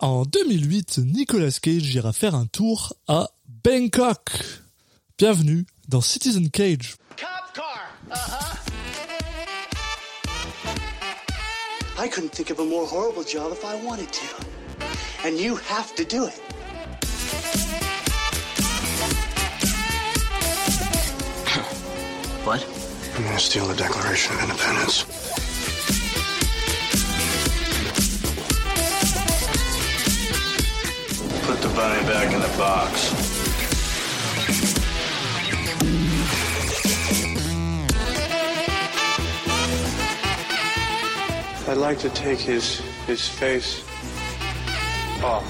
En 2008, Nicolas Cage ira faire un tour à Bangkok. Bienvenue dans Citizen Cage. Cop car. I couldn't think of a more horrible job if I wanted to. And you have to do it. What? I'm going to steal the Declaration of Independence. Put the bunny back in the box. I'd like to take his face off.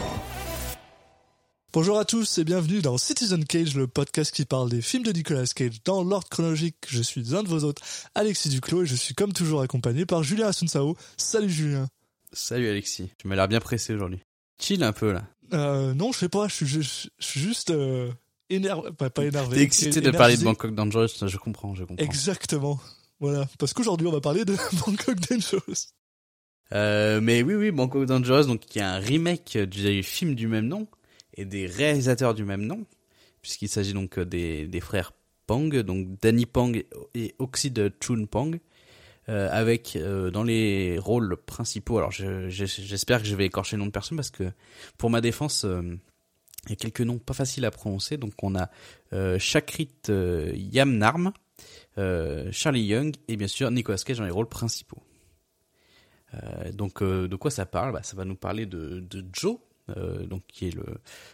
Bonjour à tous et bienvenue dans Citizen Cage, le podcast qui parle des films de Nicolas Cage dans l'ordre chronologique. Je suis un de vos hôtes, Alexis Duclos, et je suis comme toujours accompagné par Julien Asunsao. Salut Julien. Salut Alexis, tu m'as l'air bien pressé aujourd'hui. Chill un peu là. Non, je sais pas, je suis juste énervé, pas énervé. T'es excité de parler de Bangkok Dangerous, je comprends. Exactement, voilà, parce qu'aujourd'hui on va parler de Bangkok Dangerous. Mais oui, Bangkok Dangerous, donc qui est un remake du film du même nom et des réalisateurs du même nom, puisqu'il s'agit donc des frères Pang, donc Danny Pang et Oxide Chun Pang, avec dans les rôles principaux. Alors j'espère que je vais écorcher le nom de personne, parce que pour ma défense, il y a quelques noms pas faciles à prononcer. Donc on a Chakrit Yamnarm, Charlie Young et bien sûr Nicolas Cage dans les rôles principaux. De quoi ça parle ? Ça va nous parler de Joe, donc qui est le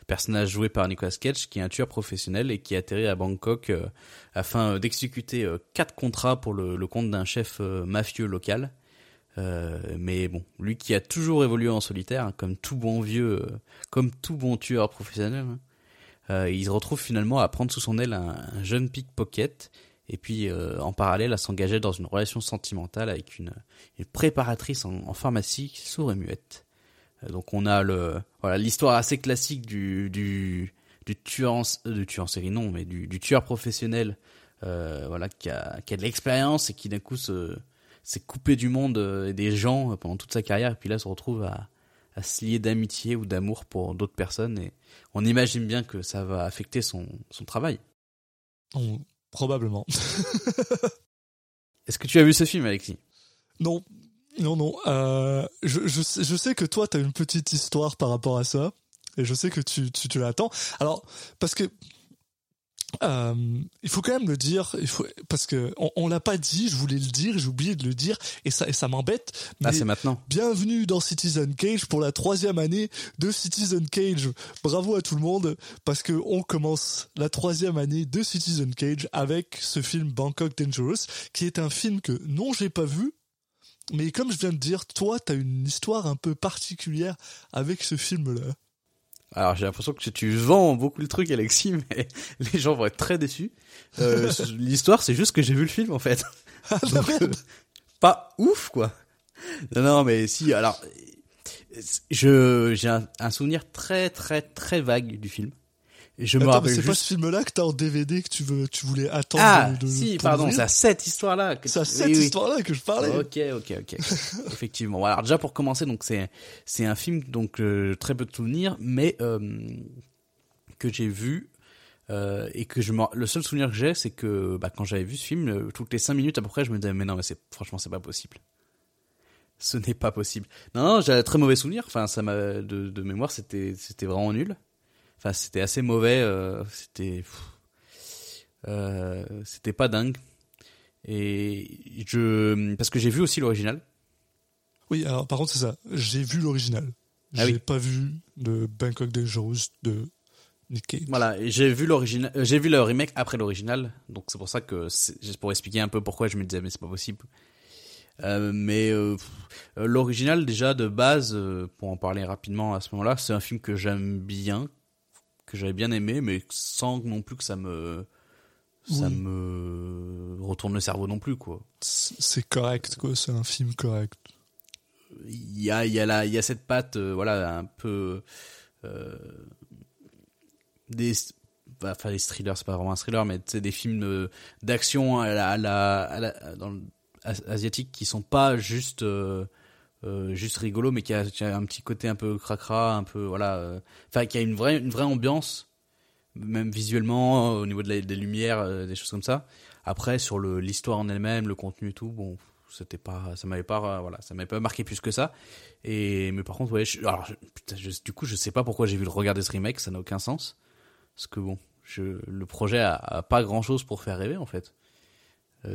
personnage joué par Nicolas Cage, qui est un tueur professionnel et qui atterrit à Bangkok afin d'exécuter 4 contrats pour le compte d'un chef mafieux local. Mais bon, lui qui a toujours évolué en solitaire, comme tout bon tueur professionnel, il se retrouve finalement à prendre sous son aile un jeune pickpocket, et puis en parallèle à s'engager dans une relation sentimentale avec une préparatrice en pharmacie sourde et muette. Donc on a l'histoire assez classique du tueur professionnel, qui a de l'expérience et qui d'un coup s'est coupé du monde et des gens pendant toute sa carrière, et puis là se retrouve à se lier d'amitié ou d'amour pour d'autres personnes, et on imagine bien que ça va affecter son travail. Probablement. Est-ce que tu as vu ce film, Alexis ? Non. Je sais que toi, t'as une petite histoire par rapport à ça, et je sais que tu l'attends. Alors, parce que il faut quand même le dire, parce que on l'a pas dit, je voulais le dire, j'ai oublié de le dire, et ça m'embête. Ah, c'est maintenant. Bienvenue dans Citizen Cage pour la 3e année de Citizen Cage. Bravo à tout le monde, parce que on commence la 3e année de Citizen Cage avec ce film Bangkok Dangerous, qui est un film que non, j'ai pas vu. Mais comme je viens de dire, toi, t'as une histoire un peu particulière avec ce film-là. Alors, j'ai l'impression que tu vends beaucoup le truc, Alexis, mais les gens vont être très déçus. L'histoire, c'est juste que j'ai vu le film, en fait. Ah, donc, pas ouf, quoi. Non, mais si, alors... J'ai un souvenir très, très, très vague du film. Pas ce film-là que t'as en DVD que tu voulais attendre. C'est à cette histoire-là. Histoire-là que je parlais. Ok. Effectivement. Alors déjà pour commencer, donc c'est un film donc très peu de souvenirs, mais que j'ai vu et que le seul souvenir que j'ai, c'est que quand j'avais vu ce film, toutes les 5 minutes à peu près, je me disais mais non, mais franchement c'est pas possible. Ce n'est pas possible. Non, j'avais un très mauvais souvenir. Enfin, ça m'a de mémoire, c'était vraiment nul. Enfin, c'était assez mauvais, c'était pas dingue. Et parce que j'ai vu aussi l'original. Oui, alors par contre, c'est ça. J'ai vu l'original. Pas vu de Bangkok Dangerous de Nick Cage. Voilà, j'ai vu le remake après l'original. Donc c'est pour ça que c'est pour expliquer un peu pourquoi je me disais mais c'est pas possible. L'original déjà de base, pour en parler rapidement à ce moment-là, c'est un film que j'aime bien, que j'avais bien aimé, mais sans non plus que ça me retourne le cerveau non plus, quoi. C'est correct, quoi. C'est un film correct. Il y a cette patte, un peu des thrillers, c'est pas vraiment un thriller, mais c'est des films d'action asiatique qui sont pas juste juste rigolo, mais qui a un petit côté un peu cracra, un peu voilà, enfin qui a une vraie ambiance, même visuellement au niveau des lumières, des choses comme ça. Après sur l'histoire en elle-même, le contenu et tout, bon, c'était pas, ça m'avait pas marqué plus que ça. Et mais par contre, ouais, du coup, je sais pas pourquoi j'ai vu le regarder ce remake, ça n'a aucun sens, parce que bon, le projet a pas grand chose pour faire rêver en fait.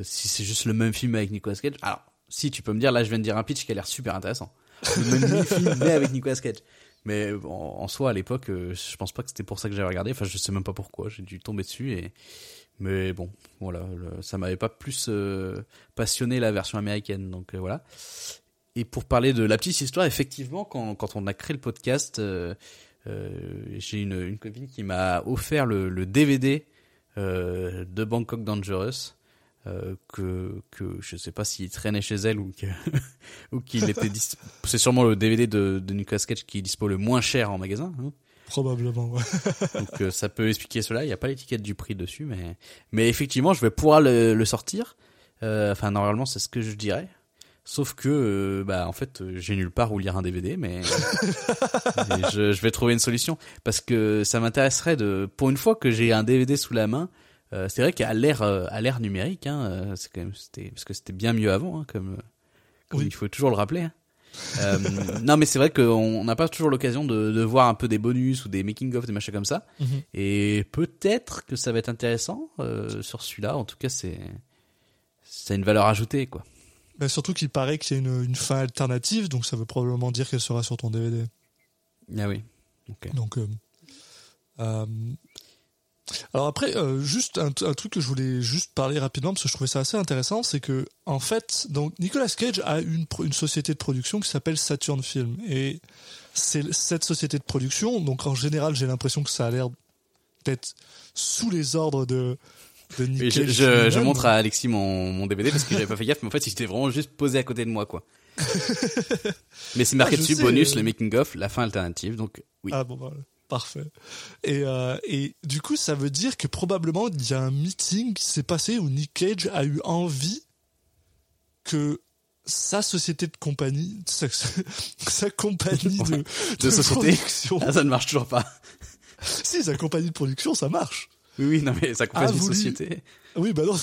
Si c'est juste le même film avec Nicolas Cage, alors si tu peux me dire, là je viens de dire un pitch qui a l'air super intéressant, le même film mais avec Nicolas Cage, mais bon, en soi à l'époque je pense pas que c'était pour ça que j'avais regardé, enfin je sais même pas pourquoi j'ai dû tomber dessus, mais bon voilà, ça m'avait pas plus passionné la version américaine, donc voilà. Et pour parler de la petite histoire, effectivement quand on a créé le podcast, j'ai une copine qui m'a offert le DVD de Bangkok Dangerous, que je sais pas s'il traînait chez elle ou qu'il était c'est sûrement le DVD de Nicolas Cage qui est dispo le moins cher en magasin, hein. Probablement, ouais. Donc ça peut expliquer cela, il y a pas l'étiquette du prix dessus, mais effectivement je vais pouvoir le sortir, enfin normalement c'est ce que je dirais, sauf que en fait j'ai nulle part où lire un DVD, mais je vais trouver une solution, parce que ça m'intéresserait pour une fois que j'ai un DVD sous la main. C'est vrai qu'à l'ère numérique, hein, c'est quand même, parce que c'était bien mieux avant, hein, comme oui. Il faut toujours le rappeler, hein. Non, mais c'est vrai qu'on n'a pas toujours l'occasion de voir un peu des bonus ou des making-of, des machins comme ça. Mm-hmm. Et peut-être que ça va être intéressant sur celui-là. En tout cas, c'est une valeur ajoutée, quoi. Ben surtout qu'il paraît qu'il y a une fin alternative, donc ça veut probablement dire qu'elle sera sur ton DVD. Ah oui. Okay. Donc. Alors après, juste un truc que je voulais juste parler rapidement parce que je trouvais ça assez intéressant, c'est que en fait, donc Nicolas Cage a une société de production qui s'appelle Saturn Film, et c'est cette société de production, donc en général j'ai l'impression que ça a l'air d'être sous les ordres de Nicolas Cage. Je montre à Alexis mon DVD parce que j'avais pas fait gaffe, mais en fait il était vraiment juste posé à côté de moi, quoi. Mais c'est marqué dessus, bonus, le making of, la fin alternative, donc oui. Ah bon, voilà. Parfait. Et du coup, ça veut dire que probablement, il y a un meeting qui s'est passé où Nick Cage a eu envie que sa société de compagnie, sa compagnie de société. Production... Ah, ça ne marche toujours pas. Si, sa compagnie de production, ça marche. Oui, non, mais sa compagnie de société... Oui, bah non,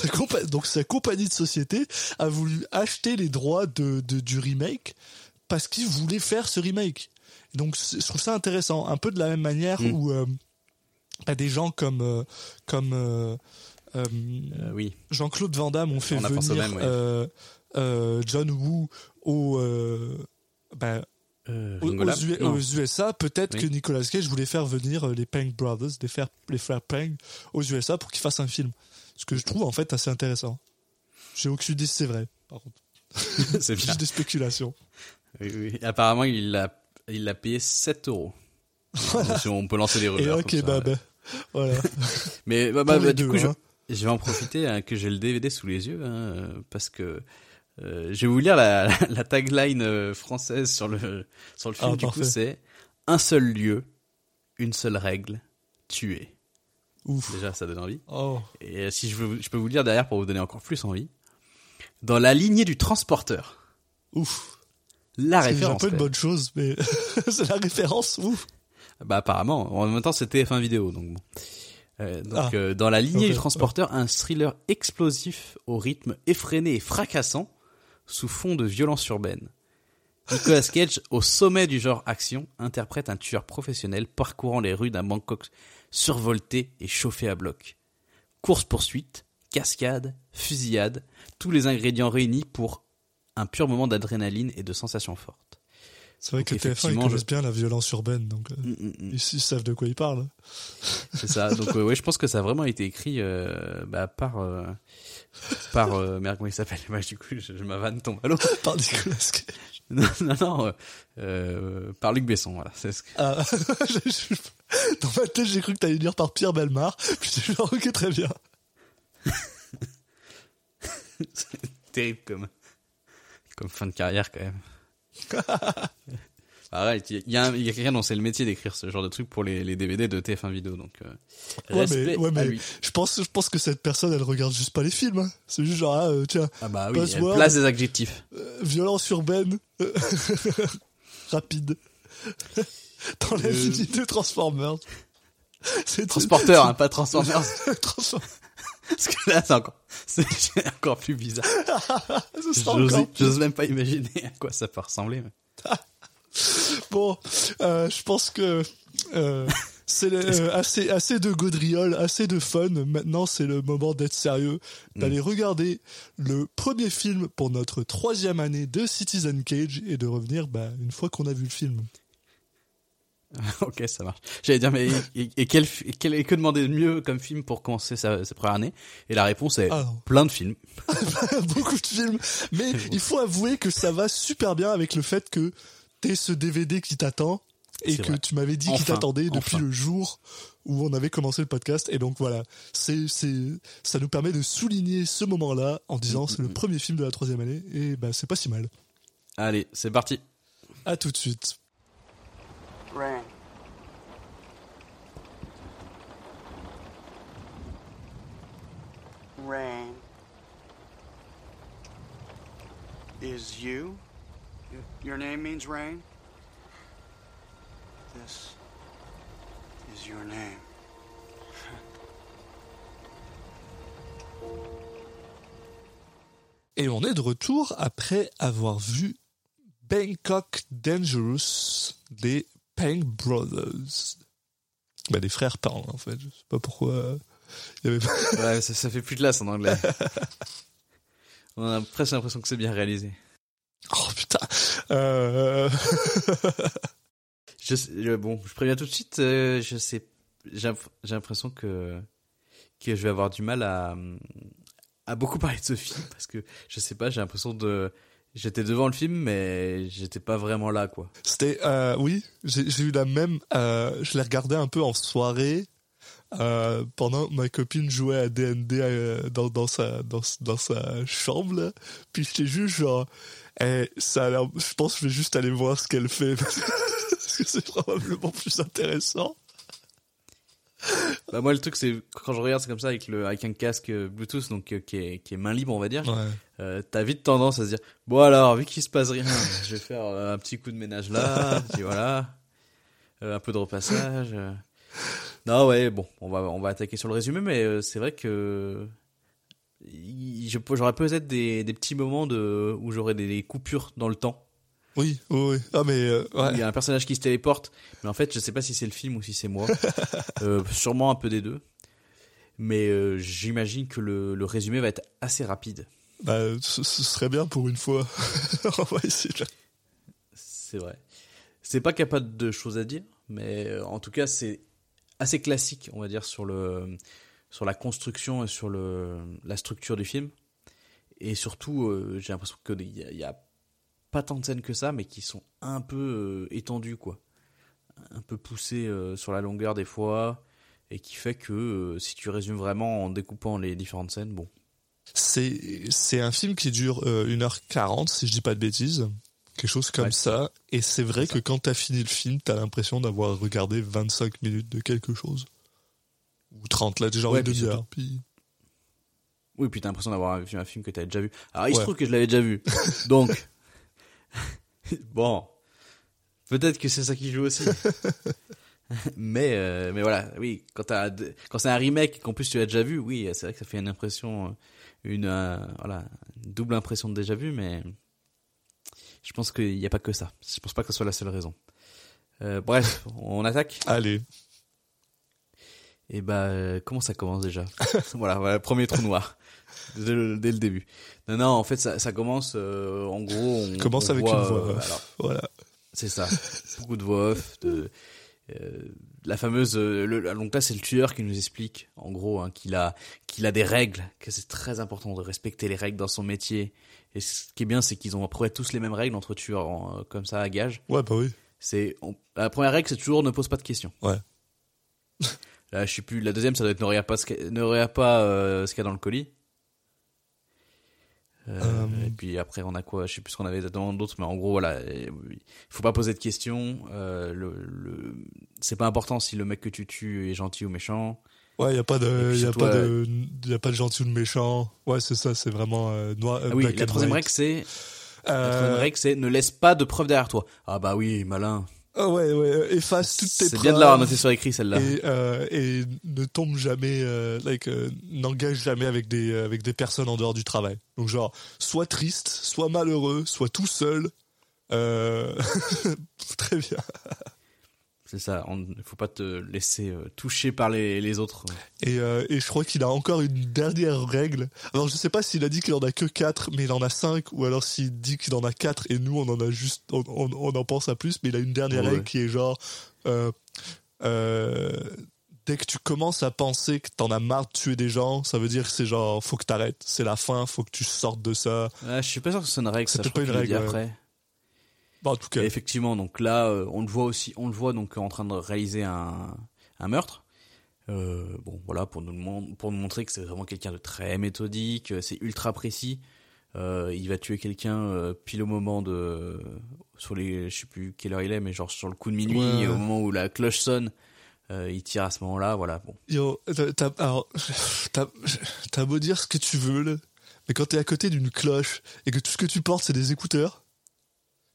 donc sa compagnie de société a voulu acheter les droits du remake parce qu'il voulait faire ce remake. Donc je trouve ça intéressant, un peu de la même manière où des gens comme Jean-Claude Van Damme ont fait venir même, ouais. John Woo aux USA. Peut-être que Nicolas Cage voulait faire venir les Pang Brothers, les frères Pang aux USA pour qu'ils fassent un film. Ce que je trouve en fait assez intéressant. J'ai aucune idée si c'est vrai, par contre. C'est juste des spéculations. Oui. Apparemment il l'a payé 7€. Voilà. On peut lancer des rumeurs. Et ok, voilà. Mais du coup, je vais en profiter, hein, que j'ai le DVD sous les yeux, hein, parce que je vais vous lire la tagline française sur le film. Ah, du parfait. Coup, c'est un seul lieu, une seule règle, tuer. Ouf. Déjà, ça donne envie. Oh. Et si je peux vous lire derrière pour vous donner encore plus envie. Dans la lignée du transporteur. Ouf. La référence. C'est un peu de bonne chose, mais c'est la référence, ouf. Bah, apparemment. En même temps, c'était F1 vidéo, donc bon. Dans la lignée du transporteur, un thriller explosif au rythme effréné et fracassant, sous fond de violence urbaine. Nicolas Cage, au sommet du genre action, interprète un tueur professionnel parcourant les rues d'un Bangkok survolté et chauffé à bloc. Course-poursuite, cascade, fusillade, tous les ingrédients réunis pour un pur moment d'adrénaline et de sensations fortes. C'est vrai donc que TF1, ils connaissent bien la violence urbaine, donc ils savent de quoi ils parlent. C'est ça, donc je pense que ça a vraiment été écrit par merde, comment il s'appelle ? Bah, du coup, je m'avane, tombe à l'eau. Par Nicolas Cage. Non, par Luc Besson, voilà. C'est ce que... Ah, dans ma tête, j'ai cru que t'allais lire par Pierre Bellemare, puis je suis genre, ok, très bien. C'est terrible comme fin de carrière, quand même. Arrête, il y a quelqu'un dont c'est le métier d'écrire ce genre de truc pour les DVD de TF1 Vidéo, donc respect, mais je pense que cette personne, elle regarde juste pas les films, hein. C'est juste genre tiens, ah bah oui, elle place des adjectifs, violence urbaine, rapide, dans la vie de Transformers. C'est transporteur, hein, pas Transformers. Parce que là, c'est encore plus bizarre. J'ose même pas imaginer à quoi ça peut ressembler. Mais... bon, je pense que c'est assez de gaudriole, assez de fun. Maintenant, c'est le moment d'être sérieux, d'aller regarder le premier film pour notre 3e année de Citizen Cage et de revenir une fois qu'on a vu le film. Ok, ça marche. J'allais dire, mais que demander de mieux comme film pour commencer sa première année? Et la réponse est plein de films. Beaucoup de films. Mais il faut avouer que ça va super bien avec le fait que t'es ce DVD qui t'attend et que tu m'avais dit qu'il t'attendait depuis le jour où on avait commencé le podcast. Et donc voilà, ça nous permet de souligner ce moment-là en disant c'est le premier film de la 3e année et c'est pas si mal. Allez, c'est parti. À tout de suite. Rang. Rang. Is you? Your name means rain? This is your name. Et on est de retour après avoir vu Bangkok Dangerous des Pang Brothers. Des frères Pang, en fait. Je sais pas pourquoi... Il y avait pas... Ouais, ça fait plus classe en anglais. On a presque l'impression que c'est bien réalisé. Oh, putain. Je préviens tout de suite, je sais... J'ai l'impression que je vais avoir du mal à beaucoup parler de ce film, parce que, je sais pas, j'ai l'impression de... J'étais devant le film, mais j'étais pas vraiment là, quoi. C'était, j'ai eu la même. Je l'ai regardé un peu en soirée pendant que ma copine jouait à D&D dans sa chambre. Là. Puis je t'ai juste genre, ça a l'air. Je pense que je vais juste aller voir ce qu'elle fait parce que c'est probablement plus intéressant. Moi le truc c'est quand je regarde c'est comme ça avec un casque Bluetooth donc qui est main libre on va dire. Ouais. T'as vite tendance à se dire bon alors vu qu'il se passe rien je vais faire un petit coup de ménage là puis voilà un peu de repassage. Non ouais bon on va attaquer sur le résumé mais c'est vrai que j'aurais peut-être des petits moments où j'aurais des coupures dans le temps. Oui, oui, oui. Ah, mais ouais. Il y a un personnage qui se téléporte, mais en fait, je sais pas si c'est le film ou si c'est moi. Sûrement un peu des deux. Mais j'imagine que le résumé va être assez rapide. Ce serait bien pour une fois. On va essayer. C'est vrai. C'est pas qu'il n'y a pas de choses à dire, mais en tout cas, c'est assez classique, on va dire, sur la construction et sur la structure du film. Et surtout, j'ai l'impression qu'il y a pas tant de scènes que ça, mais qui sont un peu étendues, quoi. Un peu poussées sur la longueur des fois, et qui fait que si tu résumes vraiment en découpant les différentes scènes, bon. C'est un film qui dure 1h40, si je dis pas de bêtises, quelque chose comme ça, et c'est vrai que quand t'as fini le film, t'as l'impression d'avoir regardé 25 minutes de quelque chose. Ou 30, là, déjà, une demi-heure, puis... Oui, puis t'as l'impression d'avoir vu un film que t'as déjà vu. Alors, il se trouve que je l'avais déjà vu, donc... Bon, peut-être que c'est ça qui joue aussi. mais voilà, oui, quand c'est un remake et qu'en plus tu l'as déjà vu, oui, c'est vrai que ça fait une impression, une double impression de déjà vu, mais je pense qu'il n'y a pas que ça. Je pense pas que ce soit la seule raison. Bref, on attaque. Allez. Et comment ça commence déjà? Voilà, premier trou noir. Dès le début. Non, en fait, ça commence, en gros... On commence avec une voix off. Voilà. C'est ça. Beaucoup de voix off. La fameuse... donc là, c'est le tueur qui nous explique, en gros, hein, qu'il a des règles, que c'est très important de respecter les règles dans son métier. Et ce qui est bien, c'est qu'ils ont à peu près tous les mêmes règles entre tueurs, comme ça, à gage. Ouais, oui. La première règle, c'est toujours ne pose pas de questions. Ouais. Là, je sais plus... La deuxième, ça doit être ne regarde pas ce qu'il y a dans le colis. Et puis après on a quoi, je sais plus ce qu'on avait d'autres, mais en gros voilà, il faut pas poser de questions, c'est pas important si le mec que tu tues est gentil ou méchant. Ouais, y a pas de gentil ou de méchant. Ouais, c'est ça, c'est vraiment noir. Ah oui, la troisième règle, c'est ne laisse pas de preuves derrière toi. Ah bah oui, malin. Ah ouais, efface toutes tes preuves. C'est bien de l'avoir noté sur écrit celle-là. Et ne tombe jamais, n'engage jamais avec des personnes en dehors du travail. Donc genre, sois triste, sois malheureux, sois tout seul. Très bien. C'est ça, il ne faut pas te laisser toucher par les autres. Et je crois qu'il a encore une dernière règle. Alors, je ne sais pas s'il a dit qu'il en a que 4, mais il en a 5, ou alors s'il dit qu'il en a 4 et nous, on en pense à plus, mais il a une dernière règle qui est genre... dès que tu commences à penser que t'en as marre de tuer des gens, ça veut dire que c'est genre, faut que t'arrêtes, c'est la fin, faut que tu sortes de ça. Je ne suis pas sûr que ce soit une règle, je crois qu'il le dit après. En tout cas. Et effectivement, donc là, on le voit donc en train de réaliser un meurtre. Bon, voilà, pour nous montrer que c'est vraiment quelqu'un de très méthodique, c'est ultra précis. Il va tuer quelqu'un pile au moment de, sur les, je sais plus quelle heure il est, mais genre sur le coup de minuit, ouais. Au moment où la cloche sonne. Il tire à ce moment-là, voilà. Bon. Yo, t'as beau dire ce que tu veux, là, mais quand t'es à côté d'une cloche et que tout ce que tu portes c'est des écouteurs.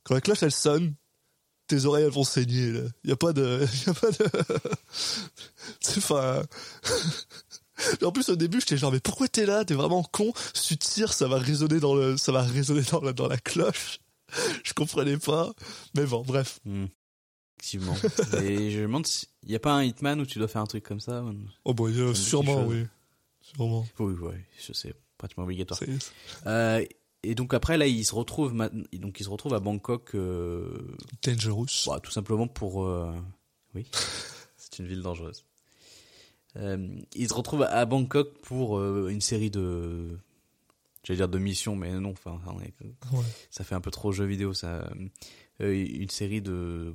Quand la cloche elle sonne, tes oreilles elles vont saigner. Y a pas de. Enfin. En plus au début j'étais genre mais pourquoi t'es là, t'es vraiment con. Si tu tires ça va résonner dans la cloche. Je comprenais pas. Mais bon bref. Effectivement. Et je me demande si y a pas un Hitman où tu dois faire un truc comme ça. Oh bon sûrement oui. Sûrement. Oui, c'est pratiquement obligatoire. Et donc après là, il se retrouve à Bangkok. Dangerous. Bah, tout simplement pour. Oui, c'est une ville dangereuse. Il se retrouve à Bangkok pour une série de, j'allais dire de missions, mais non, enfin, ouais. Ça fait un peu trop jeu vidéo ça. Une série de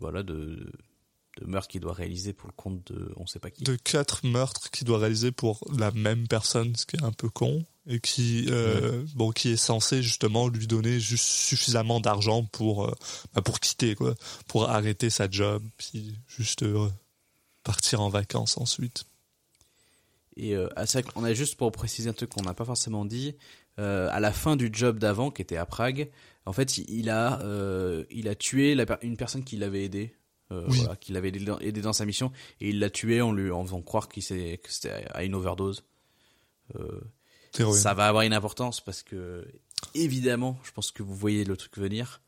meurtres qu'il doit réaliser pour le compte de, on sait pas qui. De 4 meurtres qu'il doit réaliser pour la même personne, ce qui est un peu con. Et qui est censé justement lui donner juste suffisamment d'argent pour quitter quoi, pour arrêter sa job puis juste partir en vacances ensuite. Et ça, on a juste pour préciser un truc qu'on n'a pas forcément dit, à la fin du job d'avant qui était à Prague, en fait il a tué une personne qui l'avait aidé. Oui. Voilà, qui l'avait aidé dans sa mission et il l'a tué en faisant croire que c'était à une overdose. Ça va avoir une importance parce que évidemment, je pense que vous voyez le truc venir.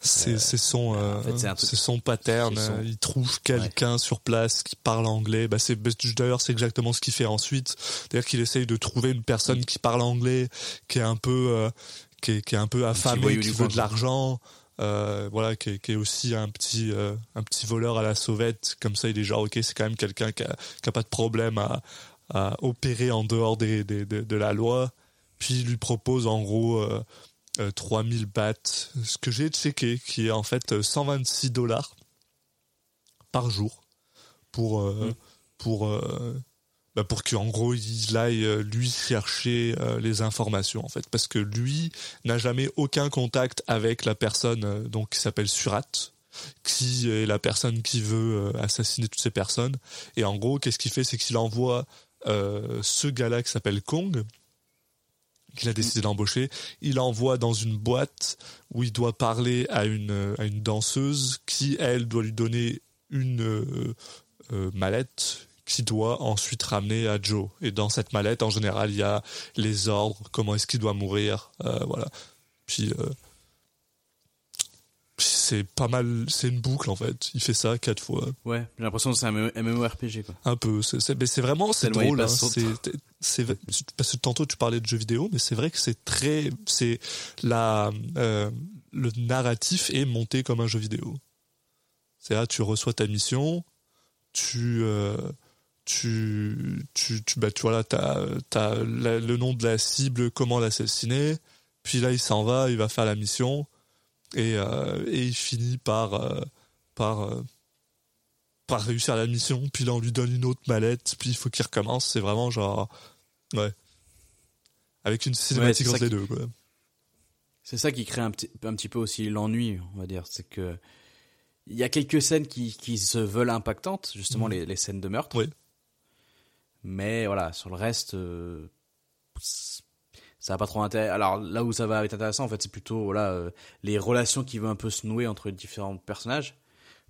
C'est son pattern. Il trouve quelqu'un sur place qui parle anglais. Bah d'ailleurs c'est exactement ce qu'il fait ensuite. D'ailleurs qu'il essaye de trouver une personne qui parle anglais, qui est un peu qui est un peu affamée, qui veut de l'argent. Voilà, qui est aussi un petit voleur à la sauvette. Comme ça, il est genre ok, c'est quand même quelqu'un qui a pas de problème à opérer en dehors de la loi, puis il lui propose en gros 3000 bahts, ce que j'ai checké, qui est en fait $126 par jour pour qu'en gros il aille lui chercher les informations en fait, parce que lui n'a jamais aucun contact avec la personne donc qui s'appelle Surat, qui est la personne qui veut assassiner toutes ces personnes. Et en gros qu'est-ce qu'il fait, c'est qu'il envoie ce gars-là qui s'appelle Kong, qu'il a décidé d'embaucher, il l'envoie dans une boîte où il doit parler à une danseuse qui, elle, doit lui donner une mallette qu'il doit ensuite ramener à Joe. Et dans cette mallette, en général, il y a les ordres, comment est-ce qu'il doit mourir, voilà. Puis c'est pas mal, c'est une boucle en fait. Il fait ça 4 fois. Ouais, j'ai l'impression que c'est un MMORPG quoi. Un peu, mais c'est vraiment, c'est drôle. Hein. Parce que tantôt tu parlais de jeux vidéo, mais c'est vrai que le narratif est monté comme un jeu vidéo. C'est là tu reçois ta mission, tu vois là t'as le nom de la cible, comment l'assassiner. Puis là il s'en va, il va faire la mission. Et il finit par réussir la mission, puis là on lui donne une autre mallette, puis il faut qu'il recommence. C'est vraiment genre ouais, avec une cinématique entre les deux quoi. C'est ça qui crée un petit peu aussi l'ennui, on va dire. C'est que il y a quelques scènes qui se veulent impactantes, justement les scènes de meurtre. Oui. Mais voilà, sur le reste, ça n'a pas trop d'intérêt. Alors là où ça va être intéressant, en fait, c'est plutôt voilà, les relations qui vont un peu se nouer entre les différents personnages.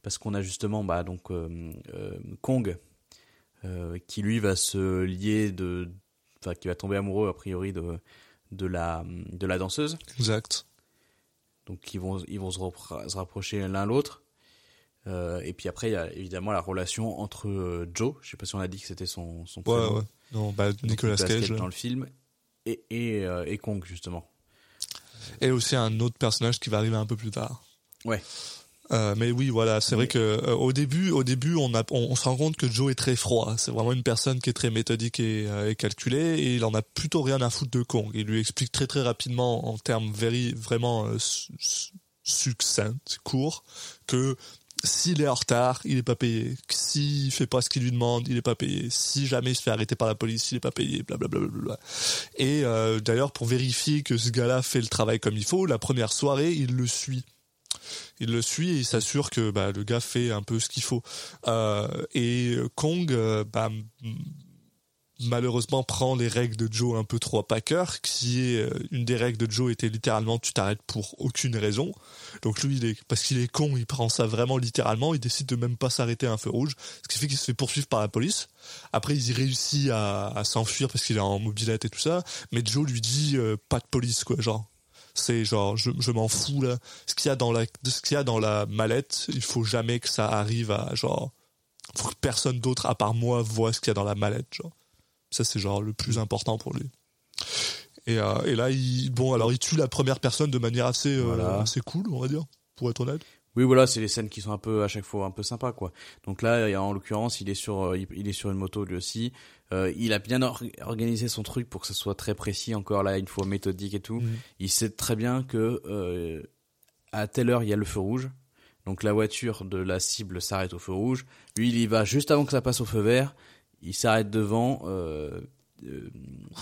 Parce qu'on a justement Kong, qui lui va se lier qui va tomber amoureux a priori de la danseuse. Exact. Donc ils vont se rapprocher l'un l'autre. Et puis après il y a évidemment la relation entre Joe, je sais pas si on a dit que c'était son prénom. Ouais. Non, Nicolas Cage dans le film et Kong justement. Et aussi un autre personnage qui va arriver un peu plus tard. Ouais. Mais oui, voilà, c'est vrai que au début, on se rend compte que Joe est très froid. C'est vraiment une personne qui est très méthodique et calculée, et il en a plutôt rien à foutre de Kong. Il lui explique très très rapidement, en termes vraiment succincts, courts, que s'il est en retard, il est pas payé. S'il fait pas ce qu'il lui demande, il est pas payé. Si jamais il se fait arrêter par la police, il est pas payé. Blablabla. Et d'ailleurs, pour vérifier que ce gars-là fait le travail comme il faut, la première soirée, il le suit. Il le suit et il s'assure que le gars fait un peu ce qu'il faut. Et Kong, malheureusement, prend les règles de Joe un peu trop à cœur, qui est une des règles de Joe était littéralement tu t'arrêtes pour aucune raison. Donc lui, parce qu'il est con, il prend ça vraiment littéralement. Il décide de même pas s'arrêter à un feu rouge, ce qui fait qu'il se fait poursuivre par la police. Après, il réussit à s'enfuir parce qu'il est en mobilette et tout ça. Mais Joe lui dit pas de police quoi, genre. C'est genre je m'en fous là. Ce qu'il y a dans la mallette, il faut jamais que ça arrive à genre. Faut que personne d'autre à part moi voit ce qu'il y a dans la mallette. Genre. Ça c'est genre le plus important pour lui. Et là il tue la première personne de manière assez assez cool on va dire pour être honnête. Oui voilà c'est les scènes qui sont un peu à chaque fois un peu sympa quoi. Donc là en l'occurrence il est sur une moto lui aussi. Il a bien organisé son truc pour que ce soit très précis, encore là, une fois méthodique et tout. Mmh. Il sait très bien que à telle heure, il y a le feu rouge. Donc la voiture de la cible s'arrête au feu rouge. Lui, il y va juste avant que ça passe au feu vert. Il s'arrête devant,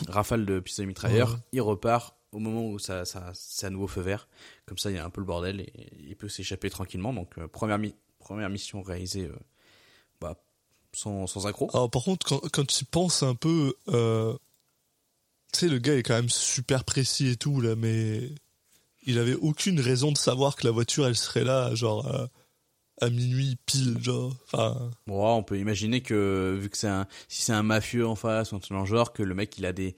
rafale de pistolet mitrailleur. Mmh. Il repart au moment où c'est à nouveau feu vert. Comme ça, il y a un peu le bordel et il peut s'échapper tranquillement. Donc première mission réalisée sans accro. Alors par contre quand tu penses un peu tu sais le gars est quand même super précis et tout là mais il avait aucune raison de savoir que la voiture elle serait là genre à minuit pile genre enfin bon, on peut imaginer que vu que si c'est un mafieux en face ou un genre que le mec il a des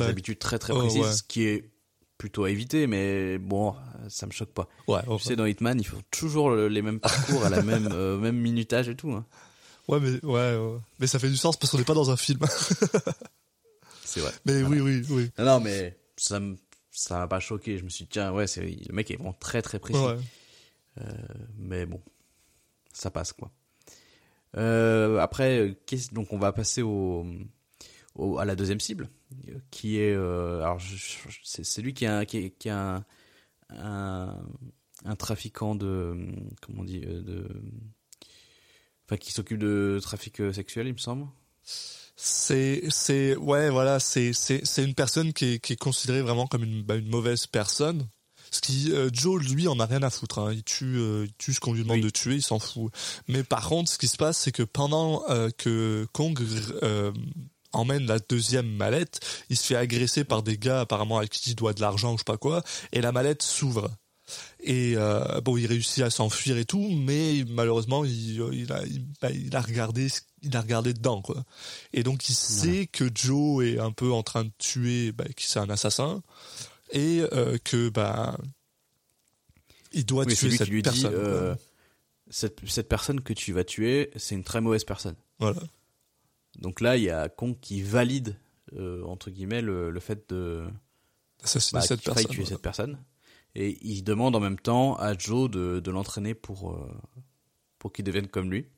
habitudes très très précises ouais. Ce qui est plutôt à éviter mais bon ça me choque pas. Ouais, tu sais dans Hitman ils font toujours les mêmes parcours à la même minutage et tout hein. Ouais, mais ça fait du sens parce qu'on n'est pas dans un film. C'est vrai. Mais voilà. Oui. Non, mais ça m'a pas choqué. Je me suis dit, tiens, ouais, le mec est vraiment très, très précis. Ouais. Mais bon, ça passe, quoi. Après, donc on va passer à la deuxième cible, qui est... alors, c'est lui qui est un trafiquant de... Comment on dit qui s'occupe de trafic sexuel, il me semble. C'est une personne qui est considérée vraiment comme une mauvaise personne. Ce qui Joe lui en a rien à foutre. Hein. Il tue ce qu'on lui demande de tuer, il s'en fout. Mais par contre, ce qui se passe, c'est que pendant que Kong emmène la deuxième mallette, il se fait agresser par des gars apparemment à qui il doit de l'argent ou je sais pas quoi, et la mallette s'ouvre. Et il réussit à s'enfuir et tout, mais malheureusement il a regardé dedans quoi. Et donc il sait que Joe est un peu en train de tuer, que c'est un assassin et que il doit tuer cette personne. Dit, cette personne que tu vas tuer, c'est une très mauvaise personne. Voilà. Donc là il y a Kong qui valide entre guillemets le fait de assassiner cette personne. Tuer cette personne. Et il demande en même temps à Joe de l'entraîner pour qu'il devienne comme lui.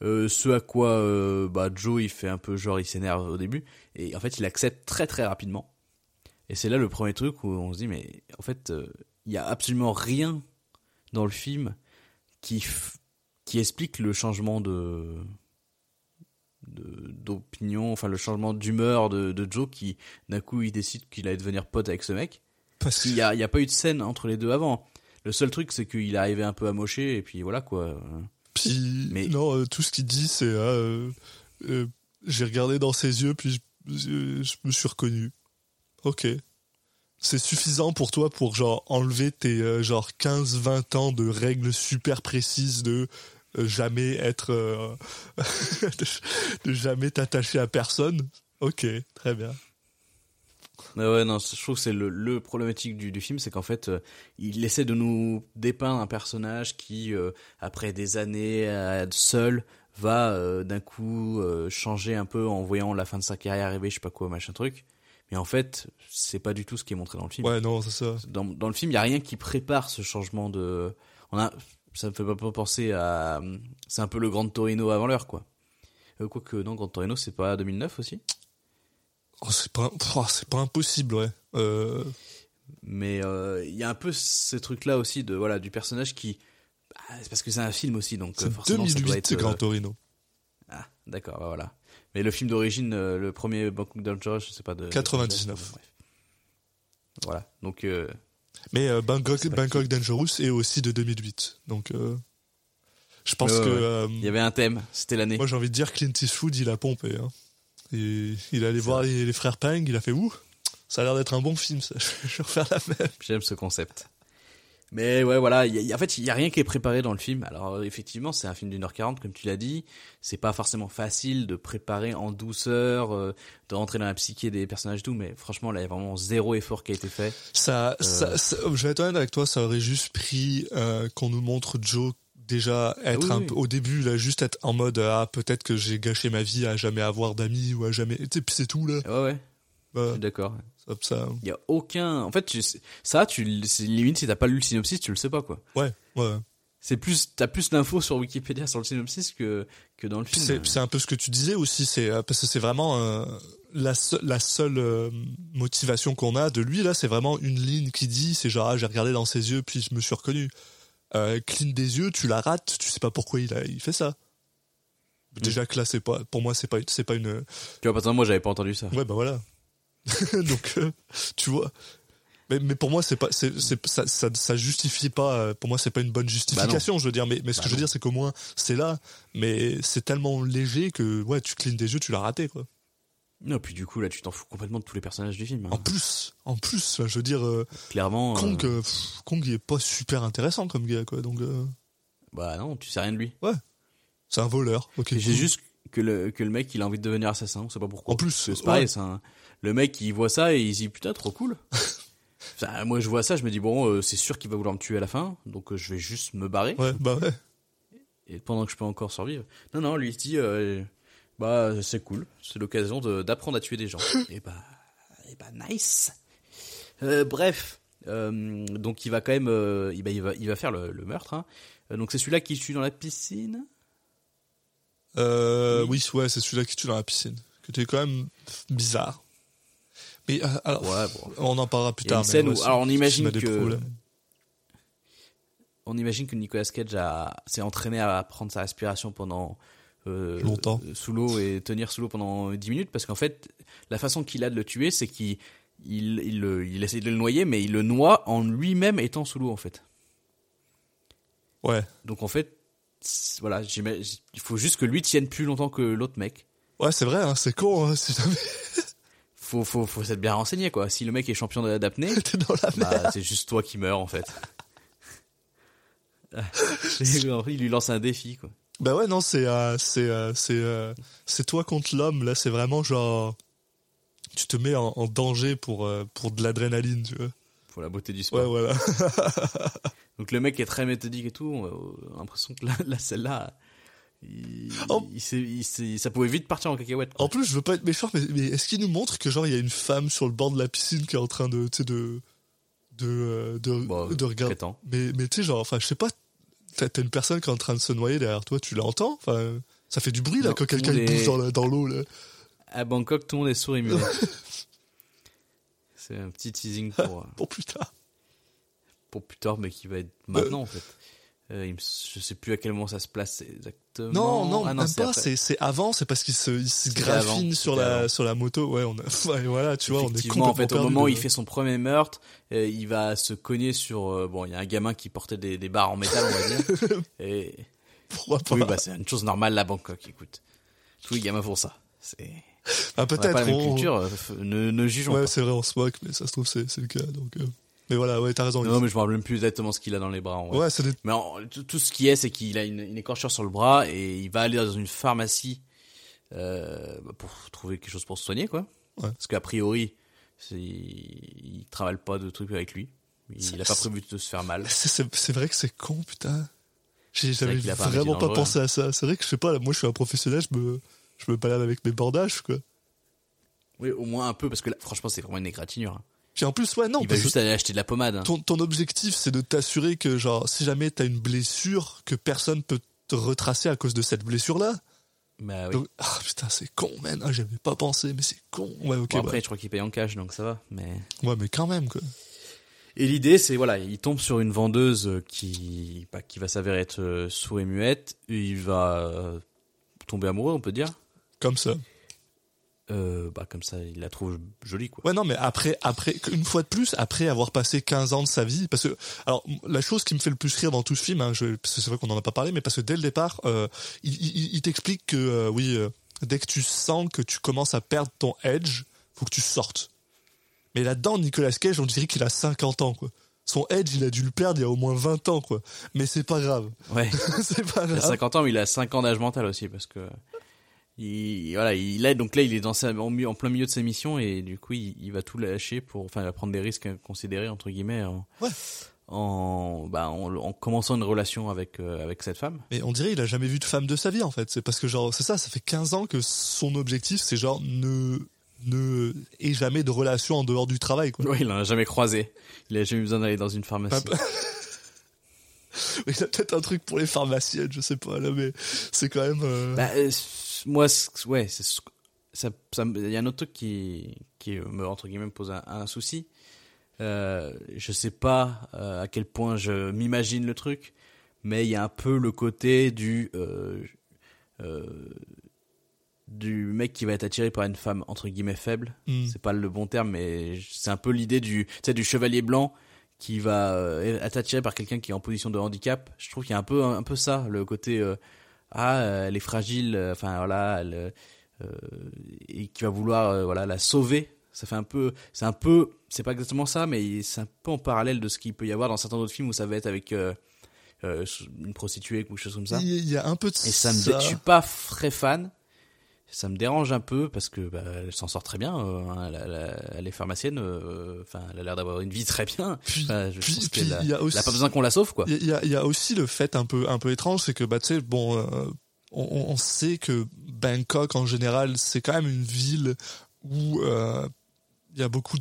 Ce à quoi Joe il fait un peu genre il s'énerve au début et en fait il accepte très très rapidement. Et c'est là le premier truc où on se dit mais en fait il y a absolument rien dans le film qui explique le changement d'opinion, enfin le changement d'humeur de Joe qui d'un coup il décide qu'il allait devenir pote avec ce mec. Parce qu'il y a pas eu de scène entre les deux avant. Le seul truc, c'est qu'il est arrivé un peu amoché, et puis voilà, quoi. Puis, mais... non, tout ce qu'il dit, c'est... j'ai regardé dans ses yeux, puis je me suis reconnu. Ok. C'est suffisant pour toi pour, genre, enlever tes, 15-20 ans de règles super précises de... jamais être de jamais t'attacher à personne. Ok, très bien. Ouais, non, je trouve que c'est le problématique du film, c'est qu'en fait il essaie de nous dépeindre un personnage qui après des années seul va d'un coup changer un peu en voyant la fin de sa carrière arriver, je sais pas quoi, machin truc. Mais en fait, c'est pas du tout ce qui est montré dans le film. Ouais, non, c'est ça. Dans le film, il y a rien qui prépare ce changement de ça me fait pas penser à... C'est un peu le Grand Torino avant l'heure, quoi. Quoique, non, Grand Torino, c'est pas 2009 aussi ? Oh, c'est pas impossible, ouais. Mais il y a un peu ce truc-là aussi de, voilà, du personnage qui... Bah, c'est parce que c'est un film aussi, donc c'est forcément 2008, ça doit être... C'est Grand Torino. Ah, d'accord, bah, voilà. Mais le film d'origine, le premier Bangkok Dangerous, je sais pas... de 99. Bref. Voilà, donc... Mais Bangkok Dangerous est aussi de 2008, donc je pense que... il y avait un thème, c'était l'année. Moi j'ai envie de dire Clint Eastwood, il a pompé. Hein. Il est allé voir les frères Pang, il a fait « Ouh, ça a l'air d'être un bon film, ça. Je vais refaire la même. » J'aime ce concept. Mais ouais, voilà, en fait il n'y a rien qui est préparé dans le film. Alors effectivement, c'est un film d'1h40, comme tu l'as dit. C'est pas forcément facile de préparer en douceur, de rentrer dans la psyché des personnages et tout, mais franchement là il y a vraiment zéro effort qui a été fait. Ça je vais être honnête avec toi, ça aurait juste pris qu'on nous montre Joe déjà être peu au début, là, juste être en mode « Ah, peut-être que j'ai gâché ma vie à jamais avoir d'amis ou à jamais... » Et puis c'est tout, là. Ouais. Je suis d'accord. Il y a aucun... En fait, limite, si t'as pas lu le synopsis, tu le sais pas, quoi. Ouais. T'as plus d'infos sur Wikipédia, sur le synopsis que dans le film. C'est un peu ce que tu disais aussi, parce que c'est vraiment la seule motivation qu'on a de lui, là, c'est vraiment une ligne qui dit, c'est genre « Ah, j'ai regardé dans ses yeux, puis je me suis reconnu. » Cligne des yeux, tu la rates, tu sais pas pourquoi il fait ça. Déjà que là, c'est pas... Pour moi, c'est pas une... Tu vois, parce que moi, j'avais pas entendu ça. Ouais, bah voilà. Donc tu vois, mais pour moi ça justifie pas, pour moi c'est pas une bonne justification, je veux dire, mais ce que je veux dire c'est qu'au moins c'est là, mais c'est tellement léger que ouais, tu clignes des yeux, tu l'as raté, quoi. Non, puis du coup là tu t'en fous complètement de tous les personnages du film, hein. En plus je veux dire clairement Kong Kong il est pas super intéressant comme gars, quoi, donc bah non, tu sais rien de lui. Ouais, c'est un voleur, ok. J'ai juste que le mec il a envie de devenir assassin, on sait pas pourquoi. En plus c'est pareil, c'est un... Le mec, il voit ça et il se dit « Putain, trop cool !» Enfin, moi, je vois ça, je me dis « Bon, c'est sûr qu'il va vouloir me tuer à la fin, donc je vais juste me barrer. » Ouais, bah ouais. Et pendant que je peux encore survivre. Non, lui, il se dit « Bah, c'est cool, c'est l'occasion d'apprendre à tuer des gens. » Et bah, nice. Bref, donc il va quand même... il va faire le meurtre. Hein. Donc c'est celui-là qui tue dans la piscine. Oui, ouais, c'est celui-là qui tue dans la piscine. C'était quand même bizarre. Mais alors, ouais, bon. On en parlera plus tard. Une scène où, alors on imagine que Nicolas Cage s'est entraîné à prendre sa respiration pendant longtemps sous l'eau et tenir sous l'eau pendant 10 minutes, parce qu'en fait la façon qu'il a de le tuer, c'est qu'il essaie de le noyer, mais il le noie en lui-même étant sous l'eau, en fait. Ouais. Donc en fait voilà, il faut juste que lui tienne plus longtemps que l'autre mec. Ouais, c'est vrai, hein, c'est con. Hein, c'est... Faut être bien renseigné, quoi. Si le mec est champion d'apnée, c'est juste toi qui meurs, en fait. Il lui lance un défi, quoi. Bah ouais, non, c'est toi contre l'homme, là. C'est vraiment genre... Tu te mets en danger pour de l'adrénaline, tu vois. Pour la beauté du sport. Ouais, voilà. Donc le mec est très méthodique et tout. On a l'impression que là celle-là... ça pouvait vite partir en cacahuète, quoi. En plus, je veux pas être méchant, mais est-ce qu'il nous montre que genre il y a une femme sur le bord de la piscine qui est en train de regarder. Mais tu sais, genre, enfin, je sais pas, t'as une personne qui est en train de se noyer derrière toi, tu l'entends, enfin, ça fait du bruit là quand quelqu'un bouge dans l'eau là. À Bangkok, tout le monde est sourd et muet. C'est un petit teasing pour plus tard, mais qui va être maintenant en fait. Je sais plus à quel moment ça se place exactement. C'est avant, c'est parce qu'il se graffine sur la moto. Ouais, voilà, tu vois, on est complètement en fait, au moment où il fait son premier meurtre, il va se cogner sur il y a un gamin qui portait des barres en métal, on va dire. Et pourquoi pas ? Oui, c'est une chose normale à Bangkok, écoute. Tous les gamins font ça. C'est peut-être on n'a pas la même culture, ne jugeons pas. Ouais, c'est vrai, on se moque, mais ça se trouve c'est le cas donc mais voilà, ouais, t'as raison. Non, mais je me rappelle même plus exactement ce qu'il a dans les bras. Ouais, c'est des... Mais tout ce qu'il y a, c'est qu'il a une écorchure sur le bras et il va aller dans une pharmacie pour trouver quelque chose pour se soigner, quoi. Ouais. Parce qu'a priori, il travaille pas de trucs avec lui. Il a pas prévu de se faire mal. C'est vrai que c'est con, putain. J'avais vraiment pas pensé à ça. C'est vrai que je sais pas, moi je suis un professionnel, je me balade avec mes bandages, quoi. Oui, au moins un peu, parce que là, franchement, c'est vraiment une égratignure, hein. Puis en plus, ouais, non. Il va juste aller acheter de la pommade. Hein. Ton objectif, c'est de t'assurer que, genre, si jamais t'as une blessure, que personne peut te retracer à cause de cette blessure-là. Bah oui. Donc, putain, c'est con, man. Ah, j'avais pas pensé, mais c'est con. Ouais, ok. Bon, après, je crois qu'il paye en cash, donc ça va. Mais. Ouais, mais quand même, quoi. Et l'idée, c'est, voilà, il tombe sur une vendeuse qui va s'avérer être sourd et muette. Et il va tomber amoureux, on peut dire. Comme ça. Comme ça, il la trouve jolie, quoi. Ouais, non, mais après, une fois de plus, après avoir passé 15 ans de sa vie, parce que, alors, la chose qui me fait le plus rire dans tout ce film, hein, parce que c'est vrai qu'on en a pas parlé, mais parce que dès le départ, il t'explique que, dès que tu sens que tu commences à perdre ton edge, faut que tu sortes. Mais là-dedans, Nicolas Cage, on dirait qu'il a 50 ans, quoi. Son edge, il a dû le perdre il y a au moins 20 ans, quoi. Mais c'est pas grave. Ouais. C'est pas grave. Il a 50 ans, mais il a 5 ans d'âge mental aussi, parce que... Il est en plein milieu de sa mission et du coup il va tout lâcher il va prendre des risques considérés entre guillemets en commençant une relation avec cette femme. Mais on dirait il a jamais vu de femme de sa vie en fait, c'est parce que genre c'est ça fait 15 ans que son objectif c'est genre ne ait jamais de relation en dehors du travail, quoi. Ouais, il en a jamais croisé. Il a jamais eu besoin d'aller dans une pharmacie. Mais il a peut-être un truc pour les pharmaciennes, je sais pas là, mais c'est quand même moi, ouais, il y a un autre truc qui me, entre guillemets, me pose un souci. Je sais pas à quel point je m'imagine le truc, mais il y a un peu le côté du mec qui va être attiré par une femme, entre guillemets, faible. C'est pas le bon terme, mais c'est un peu l'idée du chevalier blanc qui va être attiré par quelqu'un qui est en position de handicap. Je trouve qu'il y a un peu ça, le côté... elle est fragile, et qui va vouloir, la sauver. Ça fait c'est pas exactement ça, mais c'est un peu en parallèle de ce qu'il peut y avoir dans certains autres films où ça va être avec une prostituée ou quelque chose comme ça. Il y a un peu de ça. Et je suis pas très fan. Ça me dérange un peu parce que elle s'en sort très bien. Elle est pharmacienne. Elle a l'air d'avoir une vie très bien. Elle a pas besoin qu'on la sauve, quoi. Il y a aussi le fait un peu étrange, c'est que on sait que Bangkok en général c'est quand même une ville où il y a beaucoup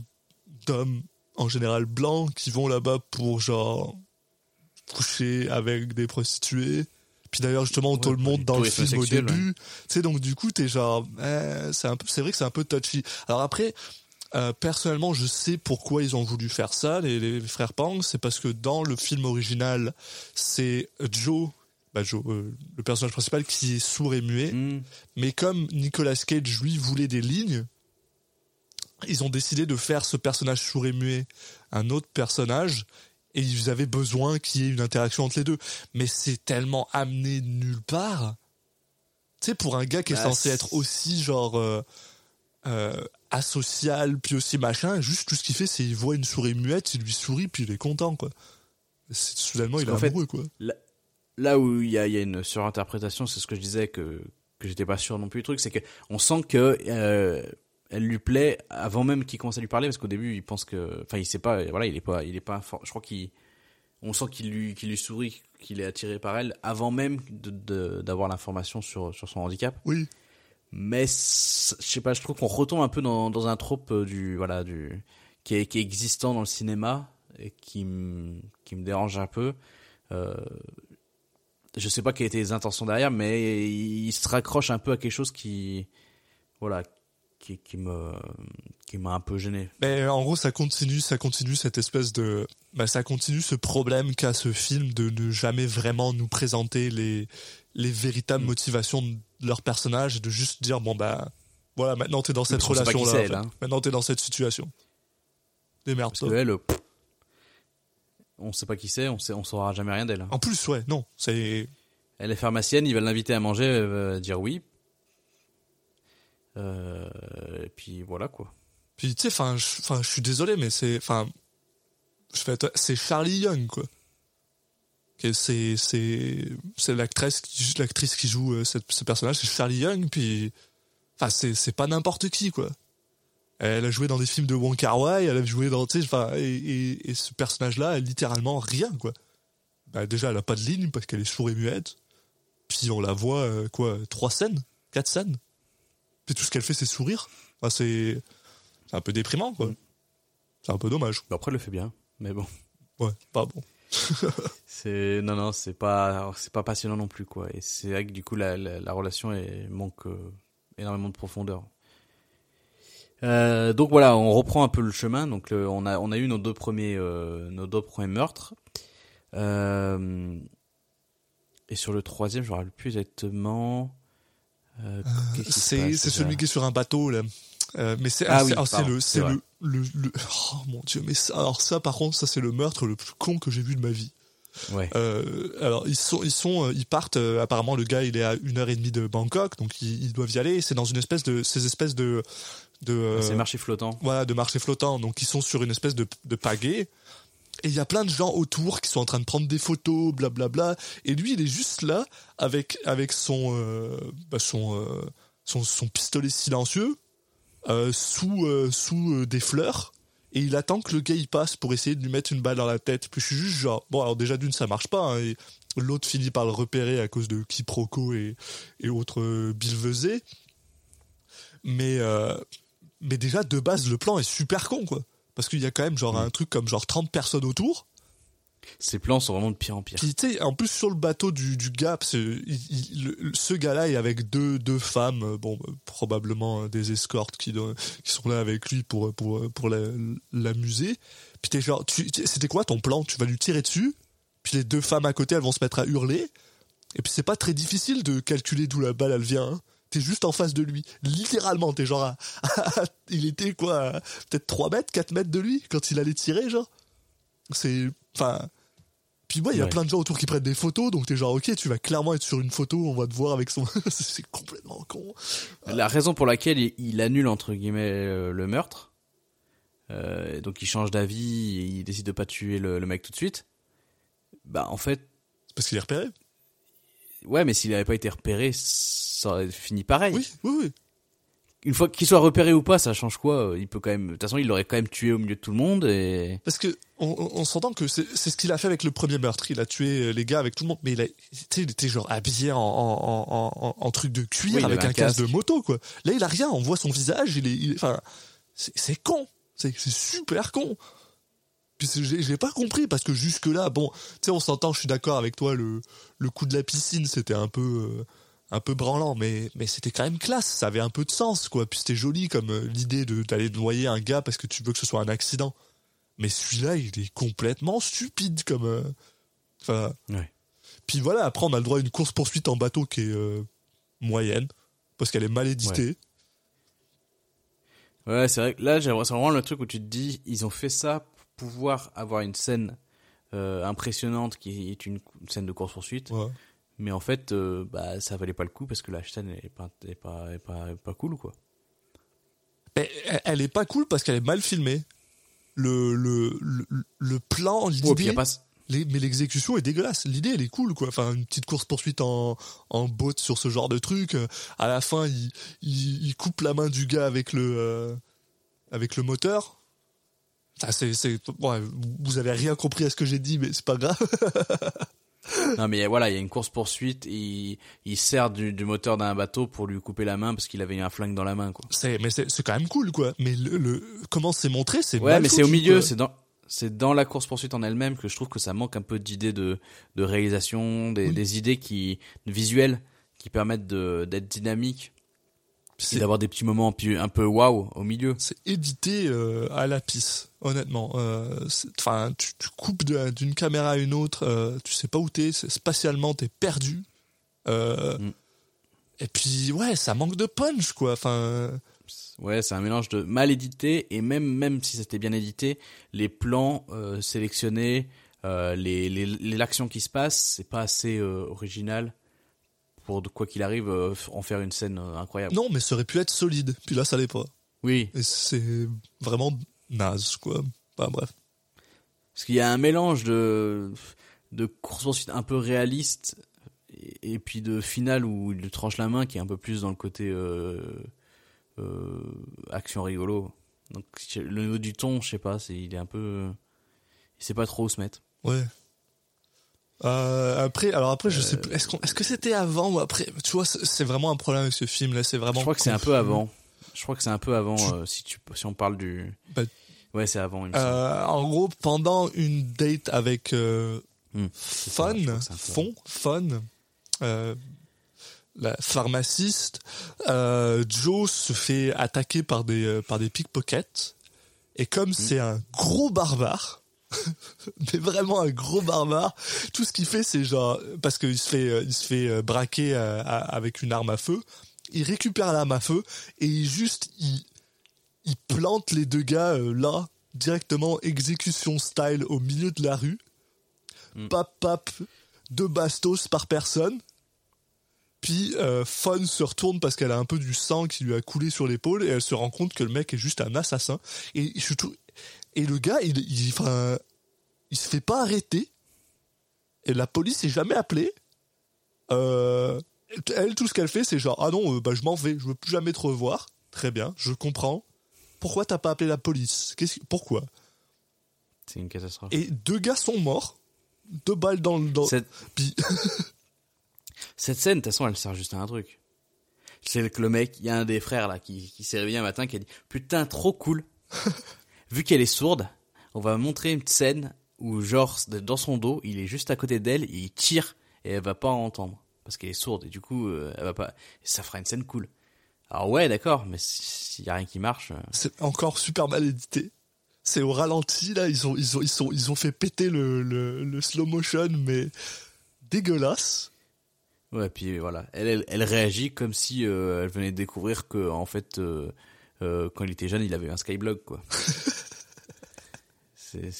d'hommes en général blancs qui vont là-bas pour genre coucher avec des prostituées. Puis d'ailleurs justement on te le montre dans le film sexuel, au début, ouais. Tu sais, donc du coup t'es genre c'est vrai que c'est un peu touchy. Alors après personnellement je sais pourquoi ils ont voulu faire ça, les frères Pang, c'est parce que dans le film original c'est Joe, le personnage principal qui est sourd et muet, mais comme Nicolas Cage lui voulait des lignes, ils ont décidé de faire ce personnage sourd et muet un autre personnage. Et ils avaient besoin qu'il y ait une interaction entre les deux. Mais c'est tellement amené de nulle part. Tu sais, pour un gars qui est censé être aussi, genre, asocial, puis aussi machin, juste tout ce qu'il fait, c'est qu'il voit une souris muette, il lui sourit, puis il est content, quoi. Soudainement, il est amoureux, quoi. Là où il y a une surinterprétation, c'est ce que je disais, que j'étais pas sûr non plus du truc, c'est qu'on sent que... elle lui plaît avant même qu'il commence à lui parler, parce qu'au début il pense que, il sait pas, voilà, il est pas je crois on sent qu'il lui sourit, qu'il est attiré par elle avant même d'avoir l'information sur son handicap. Oui. Mais je sais pas, je trouve qu'on retombe un peu dans un trope qui est existant dans le cinéma et qui me dérange un peu. Je sais pas quelles étaient les intentions derrière, mais il se raccroche un peu à quelque chose qui m'a un peu gêné. Mais en gros, ça continue cette espèce de bah, ça continue ce problème qu'a ce film de ne jamais vraiment nous présenter les véritables motivations de leurs personnages et de juste dire bon bah voilà, maintenant t'es dans cette relation là, maintenant t'es dans cette situation. Démerde-toi. Parce que elle, on sait pas qui c'est, on saura jamais rien d'elle. En plus, ouais, non, c'est. Elle est pharmacienne, ils veulent l'inviter à manger, elle va dire oui. Et puis voilà quoi. Puis tu sais, je suis désolé, mais c'est. C'est Charlie Young quoi. C'est l'actrice qui joue ce personnage, c'est Charlie Young, puis. Enfin, c'est pas n'importe qui quoi. Elle a joué dans des films de Wong Kar-wai, elle a joué dans, tu sais, et ce personnage-là, elle littéralement rien, quoi. Bah, déjà, elle a pas de ligne parce qu'elle est sourde et muette. Puis on la voit, 3 scènes, 4 scènes. Puis tout ce qu'elle fait, c'est sourire. Enfin, c'est un peu déprimant, quoi. C'est un peu dommage. Bah après, elle le fait bien, mais bon. Ouais, pas bon. C'est pas passionnant non plus, quoi. Et c'est vrai que du coup, la relation manque énormément de profondeur. Donc voilà, on reprend un peu le chemin. Donc on a eu nos deux premiers meurtres. Et sur le troisième, je ne me rappelle plus exactement. C'est celui qui est sur un bateau là. Mais c'est oh mon Dieu, mais ça, alors ça par contre, ça c'est le meurtre le plus con que j'ai vu de ma vie. Ouais. Alors ils partent. Apparemment le gars il est à 1h30 de Bangkok, donc ils doivent y aller. C'est dans une espèce de ces marchés flottants. Voilà, de marchés flottants. Donc ils sont sur une espèce de pagaie. Et il y a plein de gens autour qui sont en train de prendre des photos, blablabla. Et lui, il est juste là avec son pistolet silencieux sous des fleurs. Et il attend que le gars y passe pour essayer de lui mettre une balle dans la tête. Puis je suis juste genre... Bon, alors déjà d'une, ça marche pas. Hein, et l'autre finit par le repérer à cause de quiproquos et autres billevesées. Mais déjà, de base, le plan est super con, quoi. Parce qu'il y a quand même genre un truc comme genre 30 personnes autour. Ces plans sont vraiment de pire en pire. Puis, tu sais, en plus, sur le bateau du Gap, ce gars-là est avec deux femmes, bon, probablement des escortes qui sont là avec lui pour l'amuser. Puis t'es genre, c'était quoi ton plan ? Tu vas lui tirer dessus, puis les deux femmes à côté, elles vont se mettre à hurler. Et puis c'est pas très difficile de calculer d'où la balle, elle vient, hein. T'es juste en face de lui. Littéralement, t'es genre il était quoi, peut-être 3 mètres, 4 mètres de lui quand il allait tirer, genre. C'est... Enfin... Puis moi, il y a plein de gens autour qui prennent des photos, donc t'es genre, ok, tu vas clairement être sur une photo, on va te voir avec son... C'est complètement con. La raison pour laquelle il annule, entre guillemets, le meurtre, donc il change d'avis, et il décide de pas tuer le mec tout de suite, bah en fait... C'est parce qu'il est repéré. Ouais, mais s'il n'avait pas été repéré, ça aurait fini pareil. Oui. Une fois qu'il soit repéré ou pas, ça change quoi ? Il peut quand même. De toute façon, il l'aurait quand même tué au milieu de tout le monde. Et... Parce que on s'entend que c'est ce qu'il a fait avec le premier meurtre. Il a tué les gars avec tout le monde, mais il était genre habillé en truc de cuir, oui, avec un casque de moto, quoi. Là, il a rien. On voit son visage. Enfin, c'est con. C'est super con. J'ai pas compris, parce que jusque là, bon, tu sais, on s'entend, je suis d'accord avec toi, le coup de la piscine, c'était un peu branlant, mais c'était quand même classe, ça avait un peu de sens, quoi. Puis c'était joli comme l'idée d'aller noyer un gars parce que tu veux que ce soit un accident. Mais celui-là, il est complètement stupide comme... Enfin... Ouais. Puis voilà, après on a le droit à une course-poursuite en bateau qui est moyenne, parce qu'elle est mal éditée. Ouais, c'est vrai que là, c'est vraiment le truc où tu te dis, ils ont fait ça pouvoir avoir une scène impressionnante qui est une scène de course-poursuite, ouais. Mais en fait ça valait pas le coup parce que la scène est pas cool, quoi. Mais elle est pas cool parce qu'elle est mal filmée, le plan, l'idée, ouais, mais l'exécution est dégueulasse. L'idée, elle est cool, quoi. Enfin, une petite course-poursuite en boat sur ce genre de truc, à la fin il coupe la main du gars avec le moteur. Ah, ouais, vous avez rien compris à ce que j'ai dit, mais c'est pas grave. Non, mais voilà, il y a une course-poursuite, il sert du moteur d'un bateau pour lui couper la main parce qu'il avait un flingue dans la main, quoi. C'est quand même cool, quoi. Mais comment c'est montré, c'est ouais, mais foutu, c'est au milieu, quoi. C'est dans la course-poursuite en elle-même que je trouve que ça manque un peu d'idées de réalisation, des idées visuelles qui permettent d'être dynamique C'est d'avoir des petits moments un peu waouh au milieu. C'est édité à la pisse, honnêtement. Enfin, tu coupes d'une caméra à une autre, tu sais pas où t'es, spatialement t'es perdu. Et puis ouais, ça manque de punch quoi. Enfin, ouais, c'est un mélange de mal édité et même si c'était bien édité, les plans sélectionnés, l'action qui se passe, c'est pas assez original. Pour quoi qu'il arrive, en faire une scène incroyable. Non, mais ça aurait pu être solide. Puis là, ça l'est pas. Oui. Et c'est vraiment naze, quoi. Bah, bref. Parce qu'il y a un mélange de course-poursuite un peu réaliste et puis de finale où il tranche la main qui est un peu plus dans le côté action rigolo. Donc, le niveau du ton, je sais pas, il est un peu... Il sait pas trop où se mettre. Ouais. Après, je sais plus. Est-ce que c'était avant ou après? Tu vois, c'est vraiment un problème avec ce film là. C'est vraiment. Je crois que c'est un peu avant. Si on parle du. Bah, ouais, c'est avant. En gros, pendant une date avec la pharmaciste, Joe se fait attaquer par des pickpockets. Et comme c'est un gros barbare. Mais vraiment un gros barbare. Tout ce qu'il fait, c'est genre parce qu'il se fait braquer avec une arme à feu. Il récupère l'arme à feu et il plante les deux gars là directement exécution style au milieu de la rue. Pap pap, 2 bastos par personne. Puis Fawn se retourne parce qu'elle a un peu du sang qui lui a coulé sur l'épaule et elle se rend compte que le mec est juste un assassin. Et surtout. Et le gars, il se fait pas arrêter. Et la police est jamais appelée. Elle, tout ce qu'elle fait, c'est genre, ah non, bah, je m'en vais, je veux plus jamais te revoir. Très bien, je comprends. Pourquoi t'as pas appelé la police ? Pourquoi ? C'est une catastrophe. Et 2 gars sont morts. 2 balles dans le... Puis... Cette scène, de toute façon, elle sert juste à un truc. C'est que le mec, il y a un des frères là qui s'est réveillé un matin, qui a dit, putain, trop cool. Vu qu'elle est sourde, on va montrer une scène où genre dans son dos, il est juste à côté d'elle, il tire et elle va pas entendre parce qu'elle est sourde et du coup elle va pas. Ça fera une scène cool. Alors ouais, d'accord, mais s'il y a rien qui marche, c'est encore super mal édité. C'est au ralenti là, ils ont fait péter le slow motion mais dégueulasse. Ouais, puis voilà, elle réagit comme si elle venait de découvrir que en fait. Quand il était jeune, il avait un Skyblog, quoi. C'est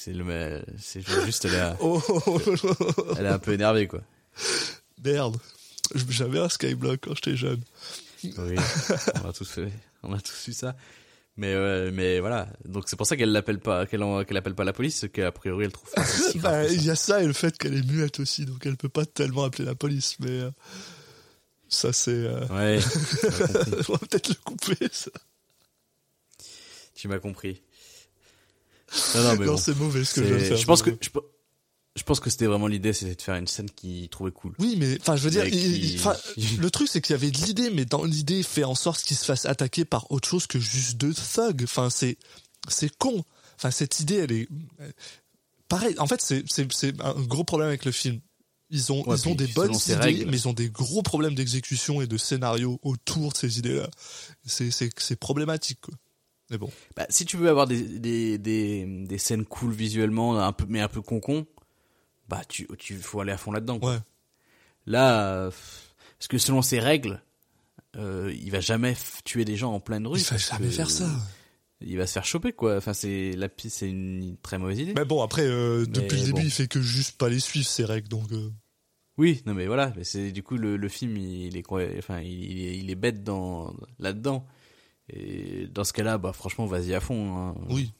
juste là. Elle est un peu énervée, quoi. Merde, j'avais un Skyblog quand j'étais jeune. Oui, on a tous eu ça. Mais voilà, donc c'est pour ça qu'elle l'appelle pas, qu'elle appelle pas la police, c'est qu'a priori elle trouve. Bah, il y a ça et le fait qu'elle est muette aussi, donc elle peut pas tellement appeler la police, mais ça c'est. Ouais. On va peut-être le couper ça. Tu m'as compris. Non, mais non bon, c'est mauvais ce que je viens de faire. Je pense que c'était vraiment l'idée, c'était de faire une scène qui trouvait cool. Oui, mais enfin, je veux dire, le truc c'est qu'il y avait de l'idée, mais dans l'idée, fait en sorte qu'il se fasse attaquer par autre chose que juste 2 thugs. Enfin, c'est con. Enfin, cette idée, elle est pareil. En fait, c'est un gros problème avec le film. Ils ont des bonnes idées, mais ils ont des gros problèmes d'exécution et de scénario autour de ces idées-là. C'est problématique, quoi. Mais bon. Bah, si tu veux avoir des scènes cool visuellement, un peu concon, bah tu faut aller à fond là-dedans. Quoi. Ouais. Là, parce que selon ses règles, il va jamais tuer des gens en pleine rue. Il va jamais faire ça. Il va se faire choper quoi. Enfin c'est une très mauvaise idée. Mais bon après depuis le début il fait que juste pas les suivre ces règles donc. Oui non mais voilà mais c'est du coup le film il est bête là-dedans. Et dans ce cas-là, bah, franchement, vas-y à fond. Hein. Oui.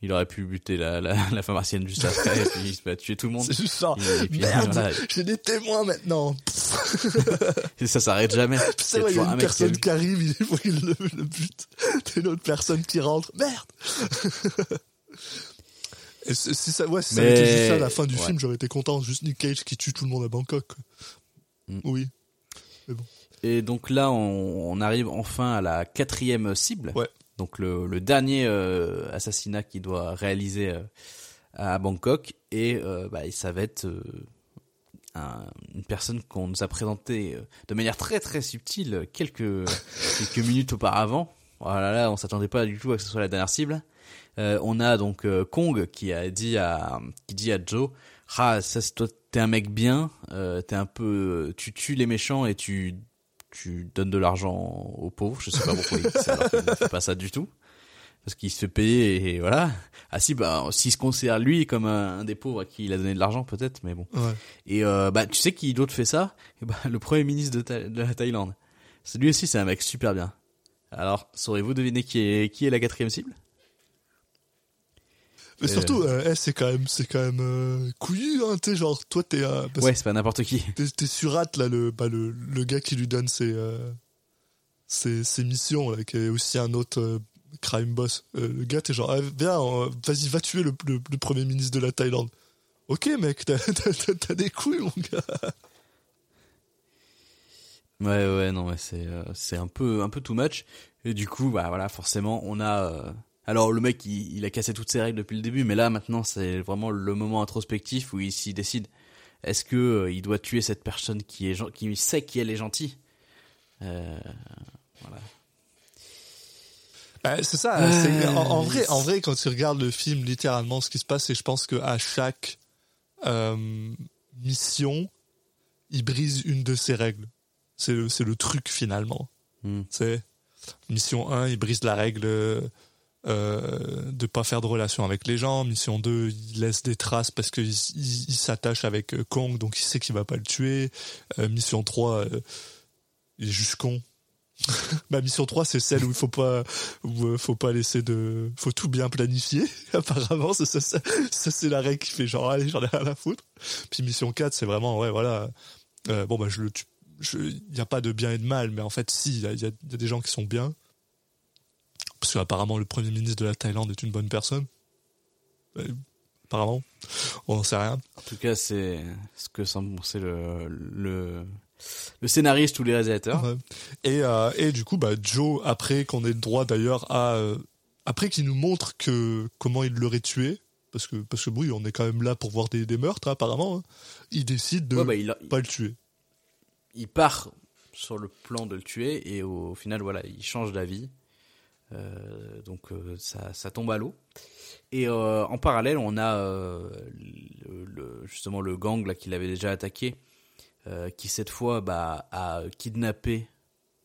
Il aurait pu buter la pharmacienne juste après et puis il va tuer tout le monde. C'est juste ça. Merde, voilà. J'ai des témoins maintenant. Et ça s'arrête jamais. C'est vrai, il y a une personne qui arrive, il faut qu'il le bute. T'as une autre personne qui rentre. Merde. Et si ça, ouais, si ça avait été juste ça à la fin du film, j'aurais été content. Juste Nick Cage qui tue tout le monde à Bangkok. Oui. Mais bon. Et donc là, on arrive enfin à la 4e cible. Ouais. Donc le dernier assassinat qu'il doit réaliser à Bangkok. Et bah, ça va être une personne qu'on nous a présentée de manière très très subtile quelques minutes auparavant. Voilà, là, on s'attendait pas du tout à que ce soit la dernière cible. On a donc Kong qui dit à Joe, ah ça c'est toi, t'es un mec bien, t'es un peu, tu tues les méchants et tu donnes de l'argent aux pauvres. Je sais pas pourquoi il dit ça, alors qu'il ne fait pas ça du tout. Parce qu'il se fait payer et voilà. Ah si, bah, s'il se considère lui comme un des pauvres à qui il a donné de l'argent, peut-être, mais bon. Ouais. Et, bah, tu sais qui d'autre fait ça? Et bah, le premier ministre de la Thaïlande. Lui aussi, c'est un mec super bien. Alors, saurez-vous deviner qui est la quatrième cible? Mais surtout, c'est quand même couillu, hein, tu sais, genre, toi, t'es... ouais, c'est pas n'importe qui. T'es surate, là, le gars qui lui donne ses missions, là, qui est aussi un autre... crime boss. Le gars, t'es genre, viens, vas-y, va tuer le premier ministre de la Thaïlande. Ok, mec, t'as des couilles, mon gars. Ouais, non, mais c'est un peu too much. Et du coup, bah voilà, forcément, on a... Alors, le mec, il a cassé toutes ses règles depuis le début, mais là, maintenant, c'est vraiment le moment introspectif où il s'y décide. Est-ce que il doit tuer cette personne qui sait qu'elle est gentille? Voilà. C'est ça. C'est, en vrai, quand tu regardes le film, littéralement, ce qui se passe, c'est je pense que à chaque mission, il brise une de ses règles. C'est le truc finalement. C'est mission 1, il brise la règle de pas faire de relation avec les gens. Mission 2, il laisse des traces parce que il s'attache avec Kong, donc il sait qu'il va pas le tuer. Mission 3, il est juste con. Ma mission 3, c'est celle où il faut pas laisser de... Faut tout bien planifier, apparemment. Ça, c'est la règle qui fait genre, allez, j'en ai rien à la foutre. Puis mission 4, c'est vraiment, ouais, voilà. Bon, bah, il n'y a pas de bien et de mal, mais en fait, si, il y a des gens qui sont bien. Parce qu'apparemment, le premier ministre de la Thaïlande est une bonne personne. Apparemment. On n'en sait rien. En tout cas, c'est ce que semble penser le scénariste ou les réalisateurs. Ouais. Et du coup, bah, Joe, après qu'on ait le droit d'ailleurs à... après qu'il nous montre comment il l'aurait tué, parce que oui, on est quand même là pour voir des meurtres, hein, apparemment, hein, il décide de pas le tuer. Il part sur le plan de le tuer et au final, voilà, il change d'avis. Donc ça tombe à l'eau. Et en parallèle, on a justement le gang là, qui l'avait déjà attaqué. Qui cette fois a kidnappé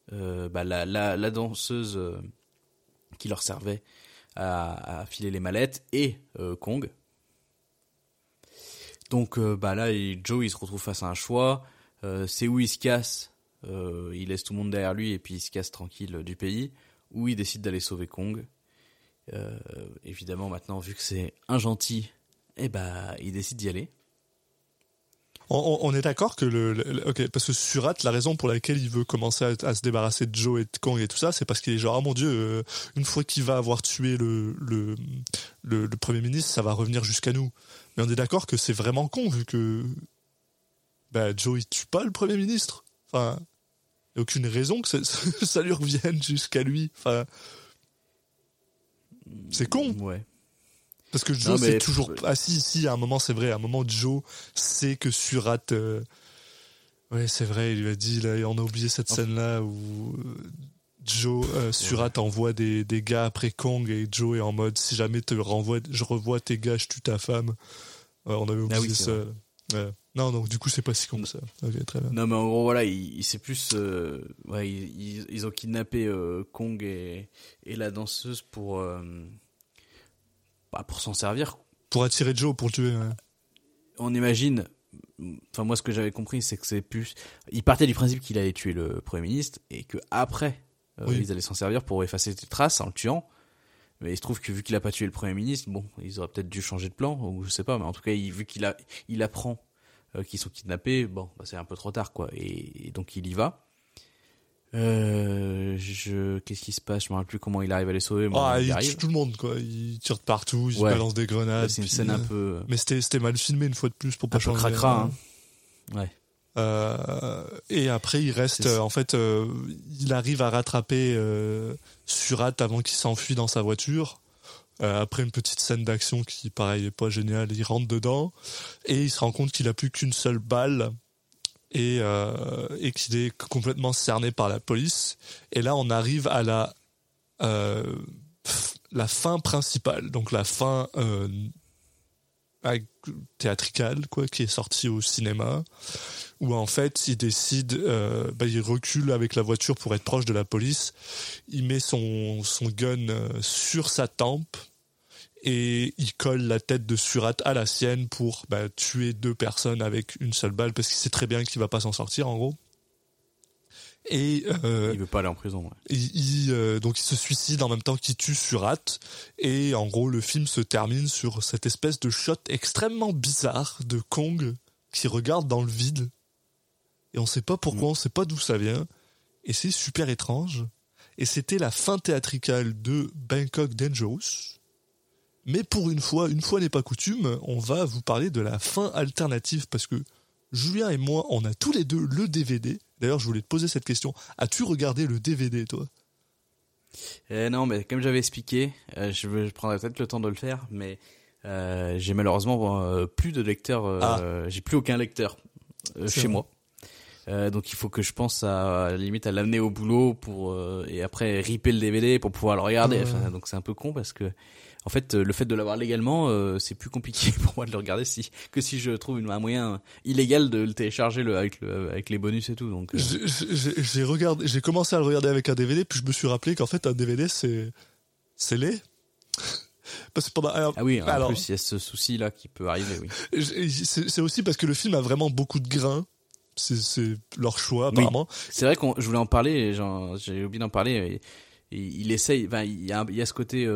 la danseuse qui leur servait à filer les mallettes et Kong. Donc là, Joe il se retrouve face à un choix. C'est où il se casse, il laisse tout le monde derrière lui et puis il se casse tranquille du pays, ou il décide d'aller sauver Kong. Évidemment maintenant, vu que c'est un gentil, il décide d'y aller. On est d'accord que ok, parce que Surat, la raison pour laquelle il veut commencer à se débarrasser de Joe et de Kong et tout ça, c'est parce qu'il est genre, ah mon Dieu, une fois qu'il va avoir tué le premier ministre, ça va revenir jusqu'à nous. Mais on est d'accord que c'est vraiment con, vu que Joe il tue pas le premier ministre. Enfin, il n'y a aucune raison que ça lui revienne jusqu'à lui. Enfin, c'est con. Ouais. Parce que Joe, c'est toujours... Ah si, à un moment, c'est vrai. À un moment, Joe sait que Surat... Ouais, c'est vrai, il lui a dit... Là, on a oublié cette scène-là où Joe, Surat envoie des gars après Kong et Joe est en mode, si jamais je revois tes gars, je tue ta femme. On avait oublié ça. Ouais. Non, donc du coup, c'est pas si con que ça. Ok, très bien. Non, mais en gros, voilà, il sait plus... ouais, ils ont kidnappé Kong et la danseuse pour... pour s'en servir. Pour attirer Joe, pour le tuer. Ouais. On imagine... Enfin, moi, ce que j'avais compris, c'est que c'est plus... Il partait du principe qu'il allait tuer le Premier ministre et qu'après, ils allaient s'en servir pour effacer ses traces en le tuant. Mais il se trouve que vu qu'il n'a pas tué le Premier ministre, bon, ils auraient peut-être dû changer de plan, ou je sais pas, mais en tout cas, vu qu'il apprend qu'ils sont kidnappés, bon, bah, c'est un peu trop tard, quoi. Et donc, il y va. Qu'est-ce qui se passe? Je me rappelle plus comment il arrive à les sauver. Il tue tout le monde, quoi. Il tire de partout, il balance des grenades. Là, c'est une scène un peu... Mais c'était mal filmé une fois de plus pour pas changer. Un peu cracra, hein. Ouais. Et après, il reste... en fait, il arrive à rattraper Surat avant qu'il s'enfuit dans sa voiture. Après une petite scène d'action qui, pareil, est pas géniale, il rentre dedans et il se rend compte qu'il a plus qu'une seule balle et qu'il est complètement cerné par la police. Et là, on arrive à la fin principale, donc la fin théâtricale, quoi, qui est sortie au cinéma, où en fait il décide, il recule avec la voiture pour être proche de la police, il met son gun sur sa tempe et il colle la tête de Surat à la sienne pour tuer deux personnes avec une seule balle, parce qu'il sait très bien qu'il va pas s'en sortir, en gros. Et il veut pas aller en prison. Ouais. Donc il se suicide en même temps qu'il tue Surat. Et en gros, le film se termine sur cette espèce de shot extrêmement bizarre de Kong qui regarde dans le vide. Et on sait pas pourquoi, on sait pas d'où ça vient. Et c'est super étrange. Et c'était la fin théâtricale de Bangkok Dangerous. Mais pour une fois n'est pas coutume, on va vous parler de la fin alternative, parce que Julien et moi, on a tous les deux le DVD. D'ailleurs, je voulais te poser cette question. As-tu regardé le DVD, toi ? Non, mais comme j'avais expliqué, je prendrai peut-être le temps de le faire, mais j'ai malheureusement plus de lecteurs. J'ai plus aucun lecteur chez moi. Donc, il faut que je pense à la limite à l'amener au boulot pour et après ripper le DVD pour pouvoir le regarder. Enfin, donc, c'est un peu con parce que, en fait, le fait de l'avoir légalement, c'est plus compliqué pour moi de le regarder si je trouve un moyen illégal de le télécharger avec les bonus et tout. Donc, j'ai commencé à le regarder avec un DVD, puis je me suis rappelé qu'en fait un DVD c'est laid. Parce que en plus il y a ce souci là qui peut arriver. Oui. C'est aussi parce que le film a vraiment beaucoup de grains. C'est leur choix apparemment. Oui. C'est vrai je voulais en parler, j'ai oublié d'en parler. Il essaye. Enfin, il y a ce côté.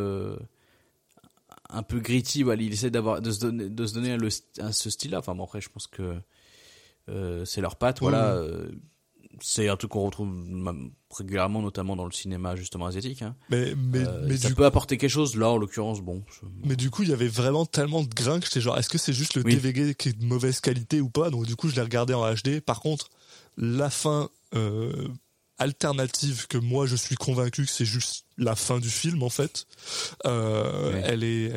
Un peu gritty, voilà, il essaie de se donner à ce style-là. Enfin, bon, après, je pense que c'est leur patte, voilà. C'est un truc qu'on retrouve régulièrement, notamment dans le cinéma justement asiatique. Hein. Mais ça peut apporter quelque chose. Là, en l'occurrence, bon. Mais du coup, il y avait vraiment tellement de grains que j'étais genre, est-ce que c'est juste le DVD qui est de mauvaise qualité ou pas ? Donc du coup, je l'ai regardé en HD. Par contre, la fin alternative que moi je suis convaincu que c'est juste la fin du film en fait, elle est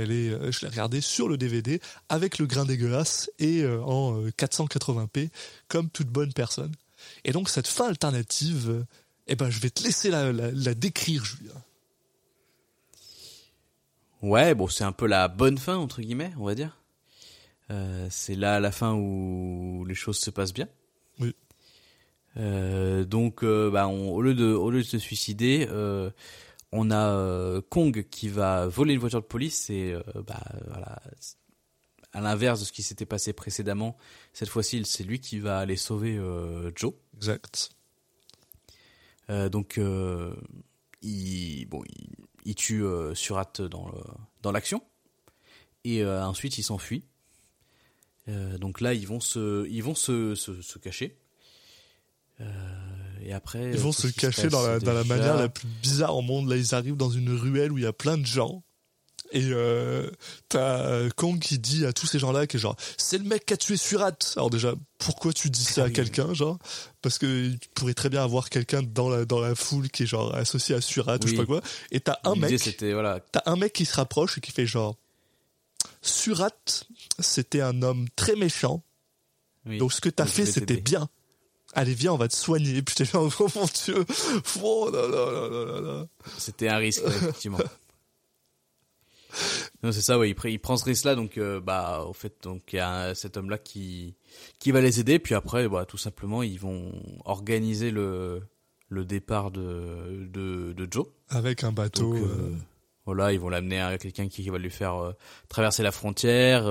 je l'ai regardée sur le DVD avec le grain dégueulasse et en 480p comme toute bonne personne. Et donc cette fin alternative, je vais te laisser la décrire, Julien. Ouais, bon, c'est un peu la bonne fin entre guillemets, on va dire. C'est là la fin où les choses se passent bien. Oui. Au lieu de se suicider, on a Kong qui va voler une voiture de police et voilà, à l'inverse de ce qui s'était passé précédemment, cette fois-ci c'est lui qui va aller sauver Joe. Exact. Il tue Surat dans l'action et ensuite il s'enfuit. Donc là ils vont se cacher. Et après, ils vont se cacher dans la manière la plus bizarre au monde. Là, ils arrivent dans une ruelle où il y a plein de gens. Et t'as Kong qui dit à tous ces gens-là qui est genre, c'est le mec qui a tué Surat. Alors déjà, pourquoi tu dis ça à quelqu'un, genre ? Parce que il pourrait très bien avoir quelqu'un dans la foule qui est genre associé à Surat ou je sais pas quoi. Et t'as un mec qui se rapproche et qui fait genre, Surat, c'était un homme très méchant. Oui. Donc ce que t'as fait, c'était bien. Allez, viens, on va te soigner. Putain, oh mon Dieu. Oh là là là là là. C'était un risque, effectivement. Non, c'est ça, ouais. Il prend ce risque-là, donc, en fait, donc, il y a cet homme-là qui va les aider. Puis après, tout simplement, ils vont organiser le départ de Joe. Avec un bateau. Donc, voilà, ils vont l'amener à quelqu'un qui va lui faire traverser la frontière.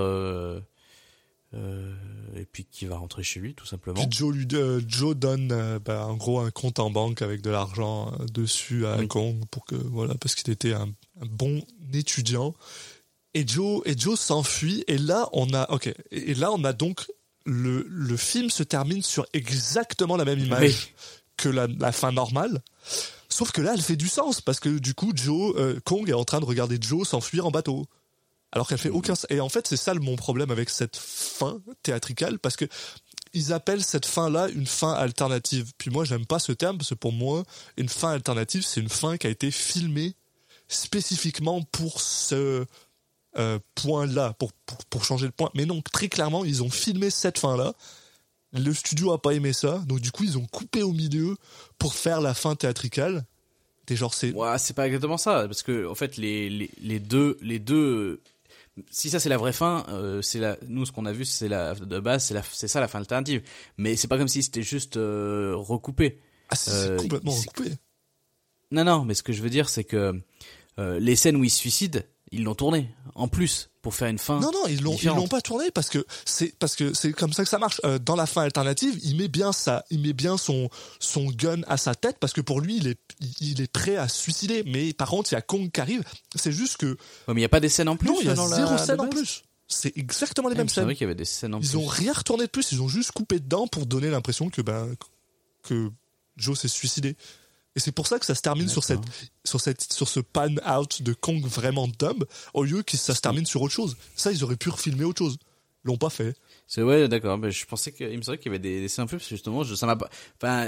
Et puis qui va rentrer chez lui tout simplement. Puis Joe donne en gros un compte en banque avec de l'argent dessus à Kong pour que voilà, parce qu'il était un bon étudiant. Et Joe s'enfuit et là on a donc le film se termine sur exactement la même image que la fin normale. Sauf que là elle fait du sens parce que du coup Kong est en train de regarder Joe s'enfuir en bateau. Alors qu'elle fait aucun... Et en fait, c'est ça mon problème avec cette fin théâtricale, parce que ils appellent cette fin-là une fin alternative. Puis moi, j'aime pas ce terme, parce que pour moi, une fin alternative, c'est une fin qui a été filmée spécifiquement pour ce point-là, pour changer le point. Mais non, très clairement, ils ont filmé cette fin-là. Le studio a pas aimé ça, donc du coup, ils ont coupé au milieu pour faire la fin théâtrale. T'es genre, c'est... Ouais, c'est pas exactement ça, parce que, en fait, les deux... Si ça c'est la vraie fin, nous ce qu'on a vu c'est la de base, c'est ça la fin alternative. Mais c'est pas comme si c'était juste recoupé. Ah, c'est complètement recoupé. Non, mais ce que je veux dire c'est que les scènes où ils se suicident, ils l'ont tourné en plus pour faire une fin. Non, ils l'ont pas tourné parce que c'est comme ça que ça marche. Dans la fin alternative, il met bien son gun à sa tête parce que pour lui il est prêt à se suicider. Mais par contre, il y a Kong qui arrive. C'est juste que. Ouais, mais il y a pas des scènes en plus. Non, il y a zéro scène en plus. C'est exactement les mêmes scènes. C'est vrai qu'il y avait des scènes en plus. Ils ont rien retourné de plus. Ils ont juste coupé dedans pour donner l'impression que Joe s'est suicidé. Et c'est pour ça que ça se termine sur ce pan-out de Kong vraiment dumb, au lieu que ça se termine sur autre chose. Ça, ils auraient pu refilmer autre chose. Ils l'ont pas fait. Ouais, d'accord. Mais je pensais qu'il me semblait qu'il y avait des scènes plus, parce que justement,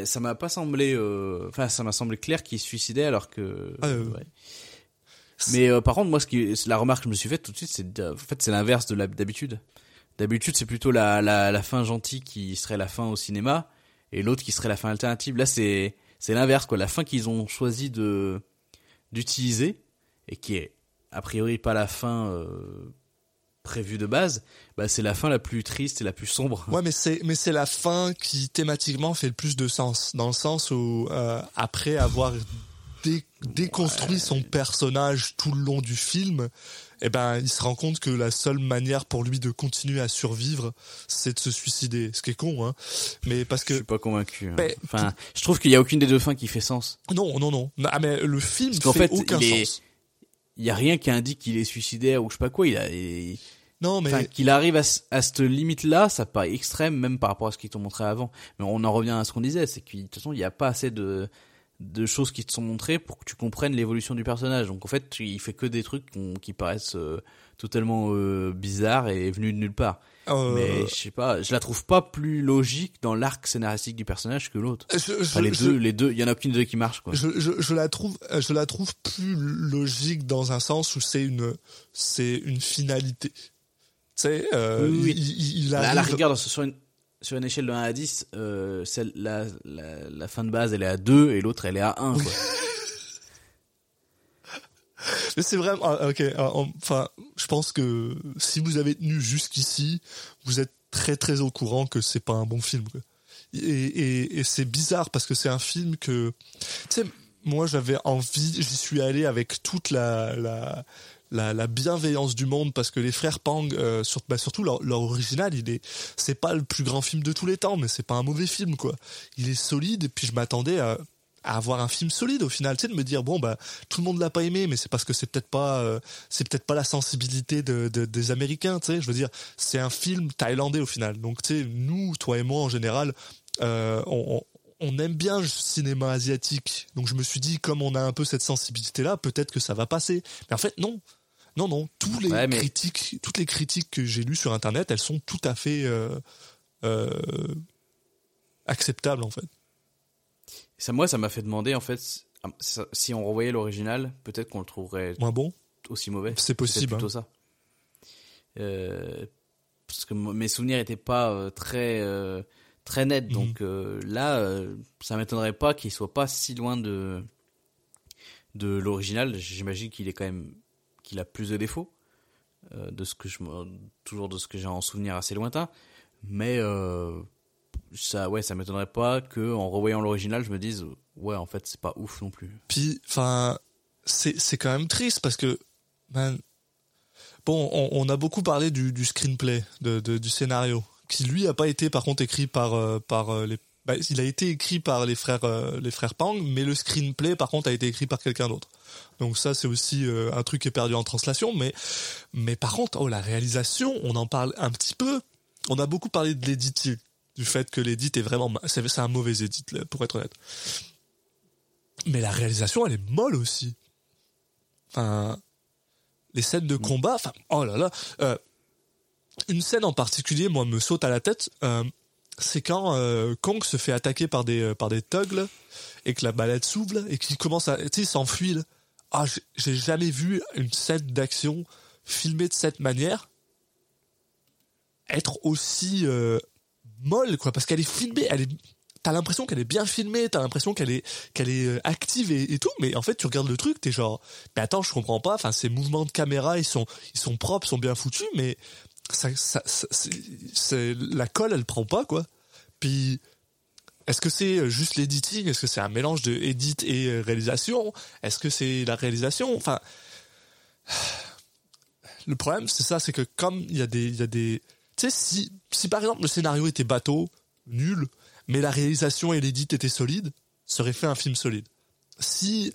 ça m'a semblé clair qu'il se suicidait alors que... Ouais. Mais par contre, moi, la remarque que je me suis faite tout de suite, c'est en fait, c'est l'inverse de d'habitude. D'habitude, c'est plutôt la fin gentille qui serait la fin au cinéma, et l'autre qui serait la fin alternative. Là, c'est l'inverse, quoi. La fin qu'ils ont choisi d'utiliser, et qui est a priori pas la fin prévue de base, bah c'est la fin la plus triste et la plus sombre. Ouais, mais c'est la fin qui thématiquement fait le plus de sens, dans le sens où après avoir déconstruit son personnage tout le long du film, et ben il se rend compte que la seule manière pour lui de continuer à survivre, c'est de se suicider. Ce qui est con, hein. Mais parce que je suis pas convaincu. Hein. Je trouve qu'il y a aucune des deux fins qui fait sens. Non. Ah, mais le film fait aucun sens. Il y a rien qui indique qu'il est suicidaire ou je sais pas quoi. Non, mais qu'il arrive à cette limite-là, ça paraît extrême même par rapport à ce qu'ils t'ont montré avant. Mais on en revient à ce qu'on disait, c'est que de toute façon il y a pas assez de choses qui te sont montrées pour que tu comprennes l'évolution du personnage. Donc en fait, il fait que des trucs qui paraissent totalement bizarres et venus de nulle part. Mais je sais pas, je la trouve pas plus logique dans l'arc scénaristique du personnage que l'autre. Les deux, il y en a aucune des deux qui marche, quoi. Je la trouve plus logique dans un sens où c'est une finalité. Tu sais, oui. Il arrive... À la rigueur, sur une échelle de 1 à 10, la fin de base, elle est à 2 et l'autre, elle est à 1. Quoi. Mais c'est vraiment... Ok, enfin, je pense que si vous avez tenu jusqu'ici, vous êtes très très au courant que c'est pas un bon film. Quoi. Et c'est bizarre parce que c'est un film que... Tu sais, moi, j'avais envie... J'y suis allé avec toute la bienveillance du monde parce que les frères Pang surtout leur original, c'est pas le plus grand film de tous les temps, mais c'est pas un mauvais film, quoi. Il est solide et puis je m'attendais à avoir un film solide au final, tu sais, de me dire bon bah tout le monde l'a pas aimé, mais c'est parce que c'est peut-être pas la sensibilité des Américains, tu sais, je veux dire c'est un film thaïlandais au final, donc tu sais nous, toi et moi en général, on aime bien le cinéma asiatique, donc je me suis dit comme on a un peu cette sensibilité là, peut-être que ça va passer. Mais en fait non, toutes les critiques que j'ai lues sur internet, elles sont tout à fait acceptables en fait. Ça m'a fait demander en fait si on revoyait l'original, peut-être qu'on le trouverait moins bon, aussi mauvais. C'est possible. Plutôt ça. Parce que mes souvenirs étaient pas très net, donc là ça m'étonnerait pas qu'il soit pas si loin de l'original. J'imagine qu'il a plus de défauts de ce que j'ai en souvenir assez lointain, mais ça m'étonnerait pas que en revoyant l'original je me dise ouais en fait c'est pas ouf non plus. Puis enfin c'est quand même triste parce que on a beaucoup parlé du screenplay du scénario, qui lui a pas été par contre écrit il a été écrit par les frères Pang, mais le screenplay par contre a été écrit par quelqu'un d'autre. Donc ça c'est aussi un truc qui est perdu en translation, mais par contre la réalisation, on en parle un petit peu. On a beaucoup parlé de l'édit, du fait que l'édit est vraiment c'est un mauvais édit pour être honnête. Mais la réalisation elle est molle aussi. Enfin les scènes de combat, une scène en particulier, moi, me saute à la tête. C'est quand Kong se fait attaquer par des thugs et que la balade s'ouvre et qu'il commence à, tu sais, s'enfuir. ah, j'ai jamais vu une scène d'action filmée de cette manière être aussi molle, quoi, parce qu'elle est filmée, elle est, t'as l'impression qu'elle est bien filmée, t'as l'impression qu'elle est active et tout, mais en fait tu regardes le truc, t'es genre, mais attends, je comprends pas, enfin ces mouvements de caméra, ils sont propres, sont bien foutus, mais c'est la colle, elle prend pas, quoi. Puis est-ce que c'est juste l'editing? Est-ce que c'est un mélange de edit et réalisation? Est-ce que c'est la réalisation? Enfin, le problème, c'est ça, c'est que comme il y a des, tu sais, si par exemple le scénario était bateau, nul, mais la réalisation et l'édit étaient solides, ça aurait fait un film solide. Si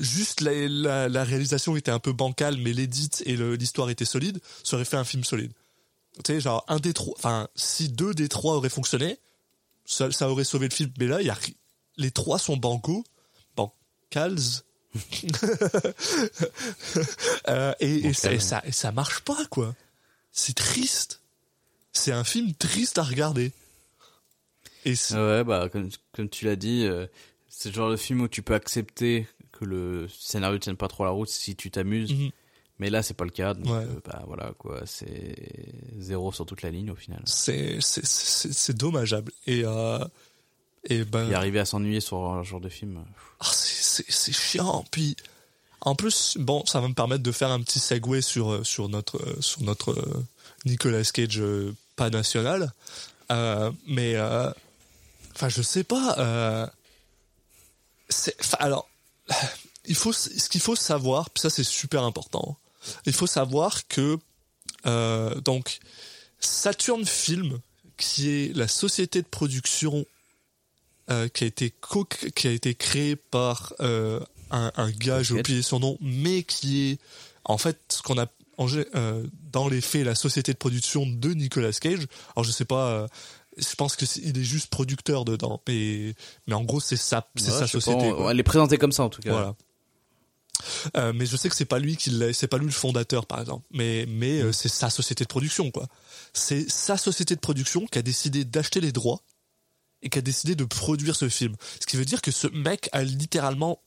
juste la réalisation était un peu bancale, mais l'édit et l'histoire étaient solides, ça aurait fait un film solide. Tu sais, genre un des trois, enfin si deux des trois auraient fonctionné, ça aurait sauvé le film. Mais là, les trois sont bancals. et ça marche pas, quoi. C'est triste. C'est un film triste à regarder. Et ouais, bah comme tu l'as dit, c'est le genre de film où tu peux accepter que le scénario ne tienne pas trop la route si tu t'amuses. Mm-hmm. Mais là, c'est pas le cas. Donc, ouais. Bah voilà, quoi. C'est zéro sur toute la ligne au final. C'est dommageable. Et ben. Et arriver à s'ennuyer sur un genre de film. Ah, c'est chiant. Puis, en plus, bon, ça va me permettre de faire un petit segue sur notre Nicolas Cage pas national. Mais, enfin, je sais pas. Alors, ce qu'il faut savoir, puis ça c'est super important. Il faut savoir que donc Saturn Film, qui est la société de production qui a été créée par un gars, j'ai oublié son nom, mais qui est en fait ce qu'on a dans les faits la société de production de Nicolas Cage. Alors je sais pas, je pense qu'il est juste producteur dedans, mais en gros c'est sa société. Pas, elle est présentée comme ça en tout cas. Voilà. Mais je sais que c'est pas lui le fondateur par exemple, mais c'est sa société de production, quoi. C'est sa société de production qui a décidé d'acheter les droits et qui a décidé de produire ce film, ce qui veut dire que ce mec a littéralement,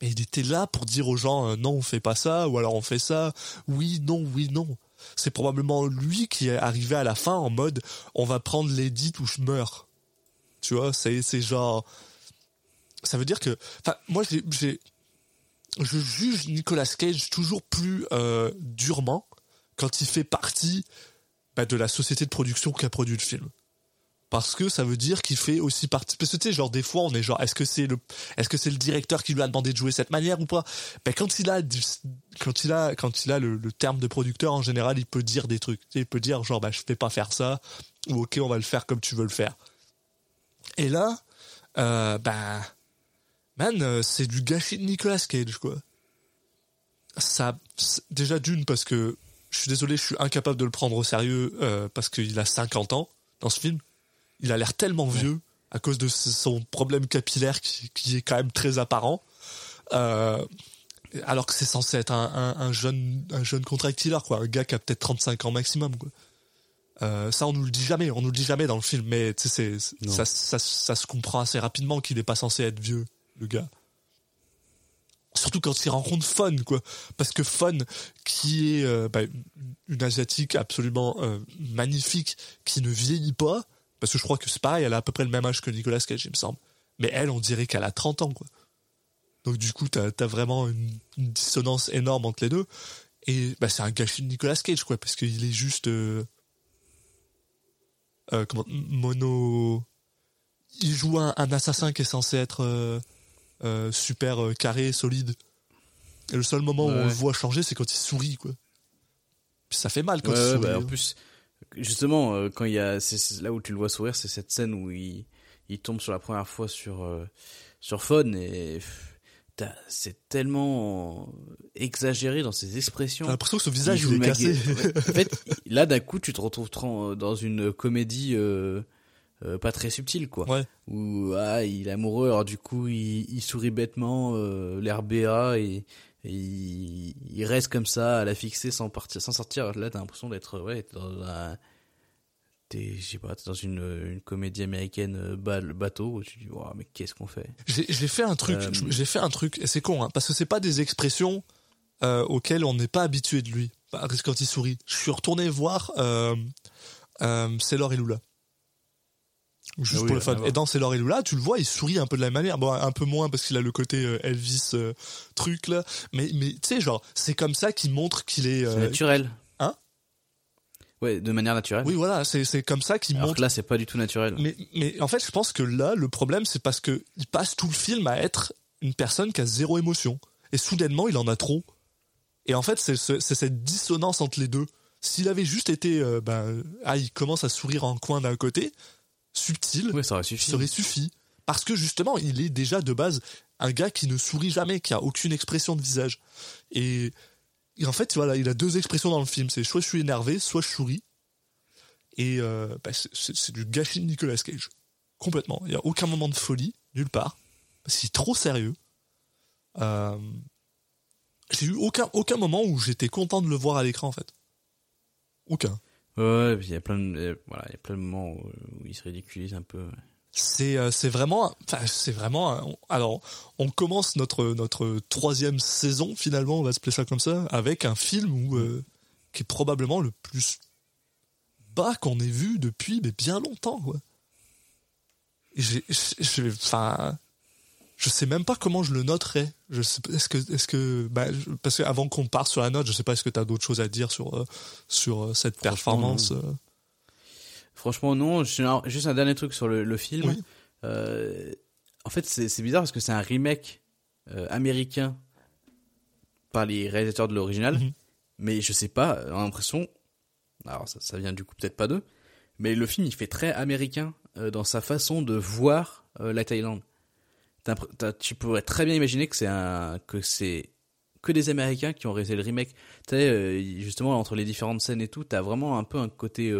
mais il était là pour dire aux gens non on fait pas ça, ou alors on fait ça, oui non. C'est probablement lui qui est arrivé à la fin en mode on va prendre l'édit ou je meurs, tu vois. C'est genre, ça veut dire que, enfin moi je juge Nicolas Cage toujours plus durement quand il fait partie de la société de production qui a produit le film. Parce que ça veut dire qu'il fait aussi partie. Parce que tu sais, genre des fois on est genre, est-ce que c'est le directeur qui lui a demandé de jouer cette manière ou pas? Ben quand il a le terme de producteur, en général il peut dire des trucs. Il peut dire genre je vais pas faire ça, ou ok on va le faire comme tu veux le faire. Et là, man, c'est du gâchis de Nicolas Cage, quoi. Ça, déjà d'une, parce que je suis désolé, je suis incapable de le prendre au sérieux parce qu'il a 50 ans dans ce film. Il a l'air tellement vieux à cause de son problème capillaire qui est quand même très apparent. Alors que c'est censé être un jeune contractileur, quoi. Un gars qui a peut-être 35 ans maximum, quoi. Ça on nous le dit jamais dans le film, mais tu sais, ça se comprend assez rapidement qu'il n'est pas censé être vieux, le gars. Surtout quand il rencontre Fun, quoi. Parce que Fun, qui est une asiatique absolument magnifique, qui ne vieillit pas, parce que je crois que c'est pareil, elle a à peu près le même âge que Nicolas Cage, il me semble. Mais elle, on dirait qu'elle a 30 ans, quoi. Donc du coup, t'as vraiment une dissonance énorme entre les deux. Et c'est un gâchis de Nicolas Cage, quoi, parce qu'il est juste... mono... Il joue un assassin qui est censé être... super carré, solide. Et le seul moment où on le voit changer, c'est quand il sourit, quoi. Puis ça fait mal quand il sourit. Bah, en plus, justement, quand il y a, c'est là où tu le vois sourire, c'est cette scène où il tombe sur la première fois sur Fun, et c'est tellement exagéré dans ses expressions. T'as l'impression que son visage il est cassé. En fait, là d'un coup, tu te retrouves dans une comédie. Pas très subtil, quoi. Ouais. Où il est amoureux, alors du coup il sourit bêtement, l'air BA, et il reste comme ça à la fixer sans sortir. Là t'as l'impression d'être dans je sais pas, t'es dans une comédie américaine, le bateau, tu te dis, oh, mais qu'est-ce qu'on fait? J'ai fait un truc, et c'est con, hein, parce que c'est pas des expressions auxquelles on n'est pas habitué de lui. Parce que quand il sourit, je suis retourné voir Sailor et Lula. Juste pour le fun. Et dans Sailor et Lula, tu le vois, il sourit un peu de la même manière. Bon, un peu moins parce qu'il a le côté Elvis truc là. Mais tu sais, genre, c'est comme ça qu'il montre qu'il est. C'est naturel. Hein? Ouais, de manière naturelle. Oui, voilà, c'est comme ça qu'il montre. Alors que là, c'est pas du tout naturel. Mais en fait, je pense que là, le problème, c'est parce que il passe tout le film à être une personne qui a zéro émotion. Et soudainement, il en a trop. Et en fait, c'est cette dissonance entre les deux. S'il avait juste été, il commence à sourire en coin d'un côté, subtil, ouais, ça aurait suffi. Parce que justement, il est déjà de base un gars qui ne sourit jamais, qui a aucune expression de visage. Et en fait, voilà, il a deux expressions dans le film. C'est soit je suis énervé, soit je souris. Et c'est du gâchis de Nicolas Cage. Complètement. Il n'y a aucun moment de folie, nulle part. C'est trop sérieux. J'ai eu aucun moment où j'étais content de le voir à l'écran, en fait. Aucun. Ouais, puis il y a plein de moments où il se ridiculise un peu. Ouais. C'est vraiment, alors, on commence notre troisième saison, finalement, on va se placer ça comme ça, avec un film où, qui est probablement le plus bas qu'on ait vu depuis, mais bien longtemps, quoi. Je sais même pas comment je le noterais. Parce qu'avant qu'on parte sur la note, je sais pas, est-ce que t'as d'autres choses à dire sur cette performance? Franchement, non. Juste un dernier truc sur le film. Oui. En fait, c'est bizarre parce que c'est un remake américain par les réalisateurs de l'original. Mm-hmm. Mais je sais pas, j'ai l'impression. Alors, ça vient du coup peut-être pas d'eux. Mais le film, il fait très américain dans sa façon de voir la Thaïlande. Tu pourrais très bien imaginer que c'est que des Américains qui ont réalisé le remake. Tu sais, justement, entre les différentes scènes et tout, t'as vraiment un peu un côté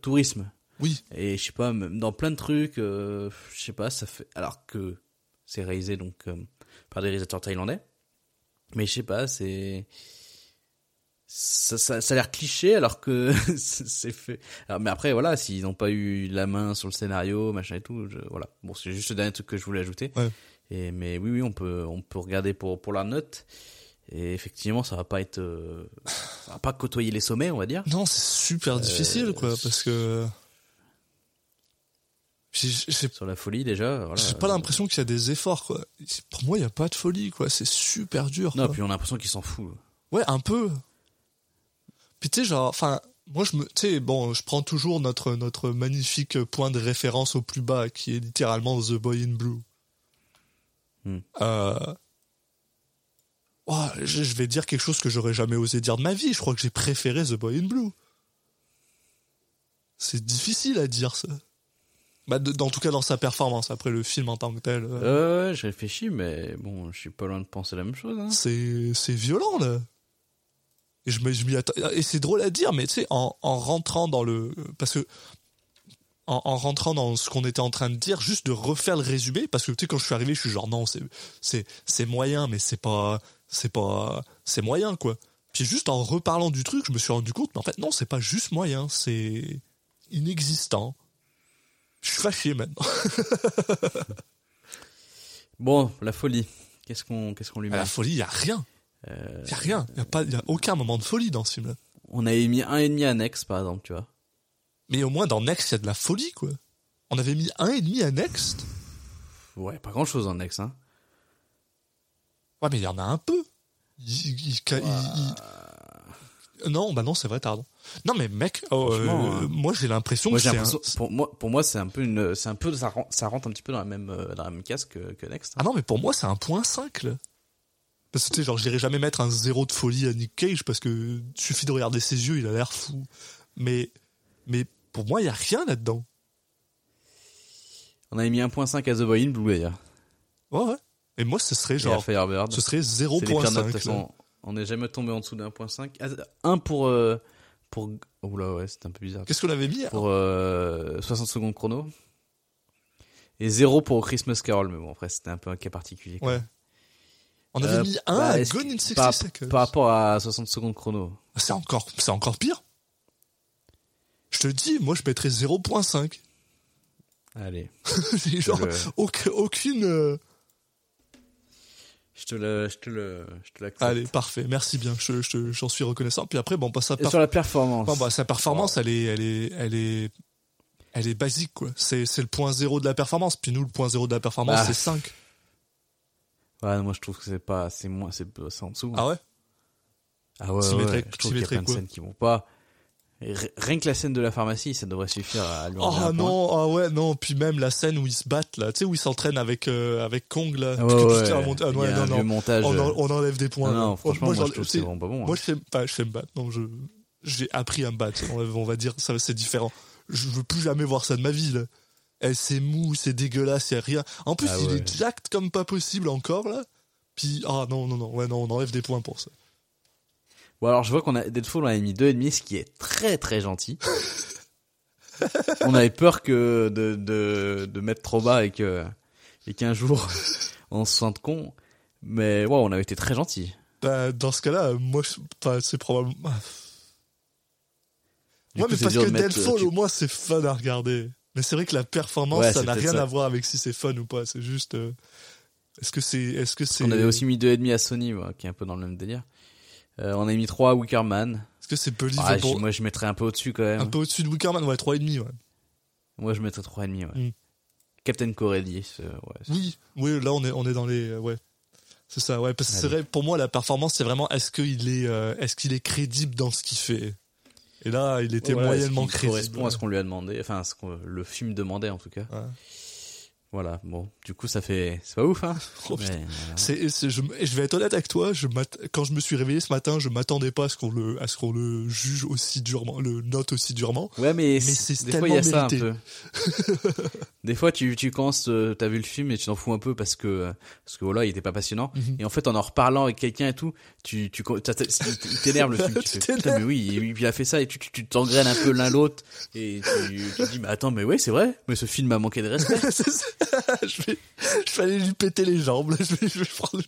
tourisme. Oui. Et je sais pas, même dans plein de trucs, je sais pas, ça fait. Alors que c'est réalisé donc par des réalisateurs thaïlandais, mais je sais pas, c'est. Ça a l'air cliché alors que c'est fait. Alors, mais après, voilà, s'ils n'ont pas eu la main sur le scénario, machin et tout, voilà. Bon, c'est juste le dernier truc que je voulais ajouter. Ouais. Mais oui, on peut regarder pour la note. Et effectivement, ça va pas côtoyer les sommets, on va dire. Non, c'est super difficile, quoi, parce que. Sur la folie, déjà. Voilà. J'ai pas l'impression qu'il y a des efforts, quoi. Pour moi, il n'y a pas de folie, quoi. C'est super dur, quoi. Non, puis on a l'impression qu'ils s'en foutent. Ouais, un peu. Puis tu sais, genre, enfin, moi je prends toujours notre magnifique point de référence au plus bas qui est littéralement The Boy in Blue. Oh, je vais dire quelque chose que j'aurais jamais osé dire de ma vie. Je crois que j'ai préféré The Boy in Blue. C'est difficile à dire ça. En tout cas dans sa performance. Après le film en tant que tel. Je réfléchis, mais bon, je suis pas loin de penser la même chose. Hein. C'est violent là. Et c'est drôle à dire, mais tu sais, en rentrant dans le. Parce que. En rentrant dans ce qu'on était en train de dire, juste de refaire le résumé, parce que tu sais, quand je suis arrivé, je suis genre, non, c'est moyen, mais c'est pas. C'est moyen, quoi. Puis juste en reparlant du truc, je me suis rendu compte, mais en fait, non, c'est pas juste moyen, c'est inexistant. Je suis fâché maintenant. Bon, la folie. Qu'est-ce qu'on lui met ? La folie, il n'y a rien. Il n'y a rien, il n'y a aucun moment de folie dans ce film-là. On avait mis 1,5 à Nex, par exemple, tu vois. Mais au moins, dans Nex, il y a de la folie, quoi. On avait mis 1,5 à Nex. Ouais, pas grand-chose en Nex, hein. Ouais, mais il y en a un peu. Non, bah non, c'est vrai, pardon. Non, mais mec, moi, j'ai l'impression que c'est... Pour moi, c'est un peu une... C'est un peu, ça rentre un petit peu dans la même case que Nex. Hein. Ah non, mais pour moi, c'est 1,5, là. Parce que tu sais, genre, j'irai jamais mettre 1,0 de folie à Nick Cage parce que suffit de regarder ses yeux, il a l'air fou. Mais pour moi, il n'y a rien là-dedans. On avait mis 1,5 à The Boy in Blue, d'ailleurs. Ouais. Et moi, ce serait genre. Ce serait 0,5. On n'est jamais tombé en dessous de 1,5. Ah, 1 pour. Oula, ouais, c'est un peu bizarre. Qu'est-ce qu'on avait mis pour 60 secondes chrono. Et 0 pour Christmas Carol, mais bon, après, c'était un peu un cas particulier. Ouais. On avait mis 1 à Gone in 60 Seconds. Par rapport à 60 secondes chrono. C'est encore pire. Je te dis, moi je pèterais 0.5. Allez. Genre, aucune... Je te l'accorde. Allez, parfait. Merci bien. J'en suis reconnaissant. Puis après, bon, bah, sur la performance. Bon, bah, sa performance, elle est basique, quoi. C'est le point zéro de la performance. Puis nous, le point zéro de la performance, c'est 5. Ouais, moi, je trouve que c'est pas, c'est moins, c'est en dessous. Ah ouais? Ah ouais, je trouve qu'il y a plein de scènes qui vont pas. Rien que la scène de la pharmacie, ça devrait suffire à lui enlever un point. Ah non, puis même la scène où ils se battent, là, tu sais, où ils s'entraînent avec Kong, là. On enlève des points. Non, franchement, moi je trouve que c'est vraiment pas bon. Moi, je sais me battre, non, j'ai appris à me battre, on va dire, ça, c'est différent. Je veux plus jamais voir ça de ma vie, là. Eh, c'est mou, c'est dégueulasse, y'a rien. En plus, est jacked comme pas possible encore, là. Puis, on enlève des points pour ça. Bon, alors je vois qu'on a Deadpool, on a mis 2,5, ce qui est très très gentil. On avait peur que de mettre trop bas et qu'un jour on se sente con, mais wow, on avait été très gentil. Bah, dans ce cas-là, moi c'est probablement. Ouais, mais parce que Deadpool au moins c'est fun à regarder. Mais c'est vrai que la performance, ça n'a rien à voir avec si c'est fun ou pas. C'est juste est-ce que c'est. On avait aussi mis 2,5 à Sony, ouais, qui est un peu dans le même délire. On a mis 3 à Wicker Man. Est-ce que c'est believable? Moi, je mettrais un peu au-dessus quand même. Un peu au-dessus de Wicker Man, ouais, 3,5. Ouais. Moi, je mettrais 3,5, ouais. Mm. Captain Corelli, Oui, là, on est dans les... ouais. C'est ça, ouais. Parce que c'est vrai, pour moi, la performance, c'est vraiment est-ce qu'il est crédible dans ce qu'il fait? Et là, il était moyennement crédible. Ça correspond à ce qu'on lui a demandé, enfin, à ce que le film demandait, en tout cas. Ouais. Voilà, bon, du coup ça fait... C'est pas ouf, hein. Je vais être honnête avec toi, quand je me suis réveillé ce matin, je m'attendais pas à ce qu'on le juge aussi durement, le note aussi durement. Ouais, mais c'est tellement mérité. Des fois, il y a ça un peu. Des fois, tu commences, t'as vu le film et tu t'en fous un peu parce que voilà, il était pas passionnant. Mm-hmm. Et en fait, en reparlant avec quelqu'un et tout, il t'énerve le film. Tu fais, putain, mais oui, il a fait ça et tu t'engraines un peu l'un l'autre et tu te dis, mais attends, mais ouais, c'est vrai, mais ce film a manqué de respect. C'est ça. Je vais aller lui péter les jambes. Je vais prendre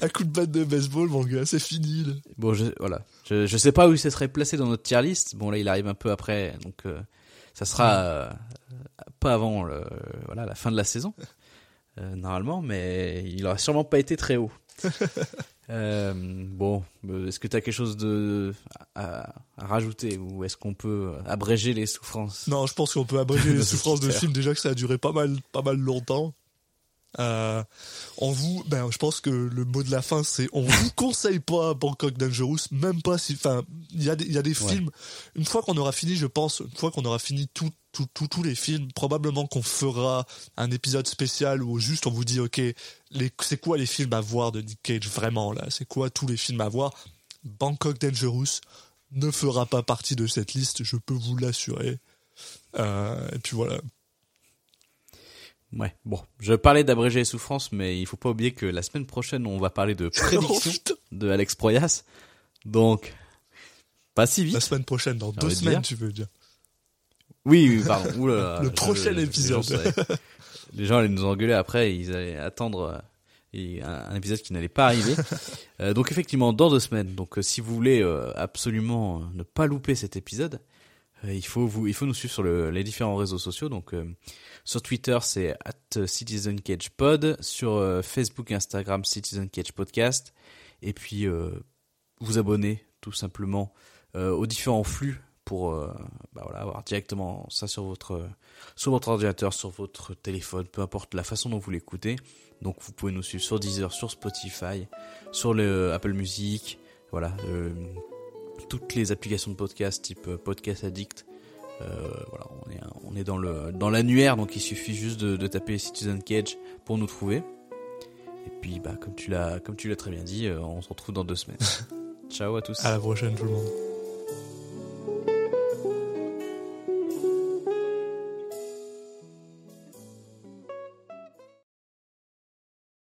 un coup de batte de baseball, mon gars. C'est fini, là. Bon, je sais pas où ça serait placé dans notre tier list. Bon, là, il arrive un peu après, donc ça sera pas avant la fin de la saison, normalement, mais il aura sûrement pas été très haut. Bon, est-ce que t'as quelque chose à rajouter ou est-ce qu'on peut abréger les souffrances? Non, je pense qu'on peut abréger les souffrances de film, déjà que ça a duré pas mal longtemps. Je pense que le mot de la fin, c'est on vous conseille pas Bangkok Dangerous, même pas si, enfin, il y a des films. Une fois qu'on aura fini, tous les films, probablement qu'on fera un épisode spécial où juste on vous dit, ok, c'est quoi les films à voir de Nick Cage vraiment là? C'est quoi tous les films à voir? Bangkok Dangerous ne fera pas partie de cette liste, je peux vous l'assurer. Et puis voilà. Ouais, bon, je parlais d'abréger les souffrances, mais il faut pas oublier que la semaine prochaine, on va parler de prédiction de Alex Proyas. Donc, pas si vite. La semaine prochaine, dans 2 semaines, tu veux dire. Oui, pardon. Oula, le prochain épisode. Les gens allaient nous engueuler après, ils allaient attendre un épisode qui n'allait pas arriver. Donc effectivement, dans 2 semaines. Donc si vous voulez absolument ne pas louper cet épisode, il faut nous suivre sur les différents réseaux sociaux. Donc sur Twitter, c'est @CitizenCagePod, sur Facebook, Instagram, CitizenCagePodcast, et puis vous abonner tout simplement aux différents flux pour avoir directement ça sur votre ordinateur, sur votre téléphone, peu importe la façon dont vous l'écoutez. Donc vous pouvez nous suivre sur Deezer, sur Spotify, sur le Apple Music, toutes les applications de podcast type Podcast Addict. On est dans l'annuaire, donc il suffit juste de taper Citizen Cage pour nous trouver. Et puis, comme tu l'as très bien dit, on se retrouve dans 2 semaines. Ciao à tous. À la prochaine tout le monde.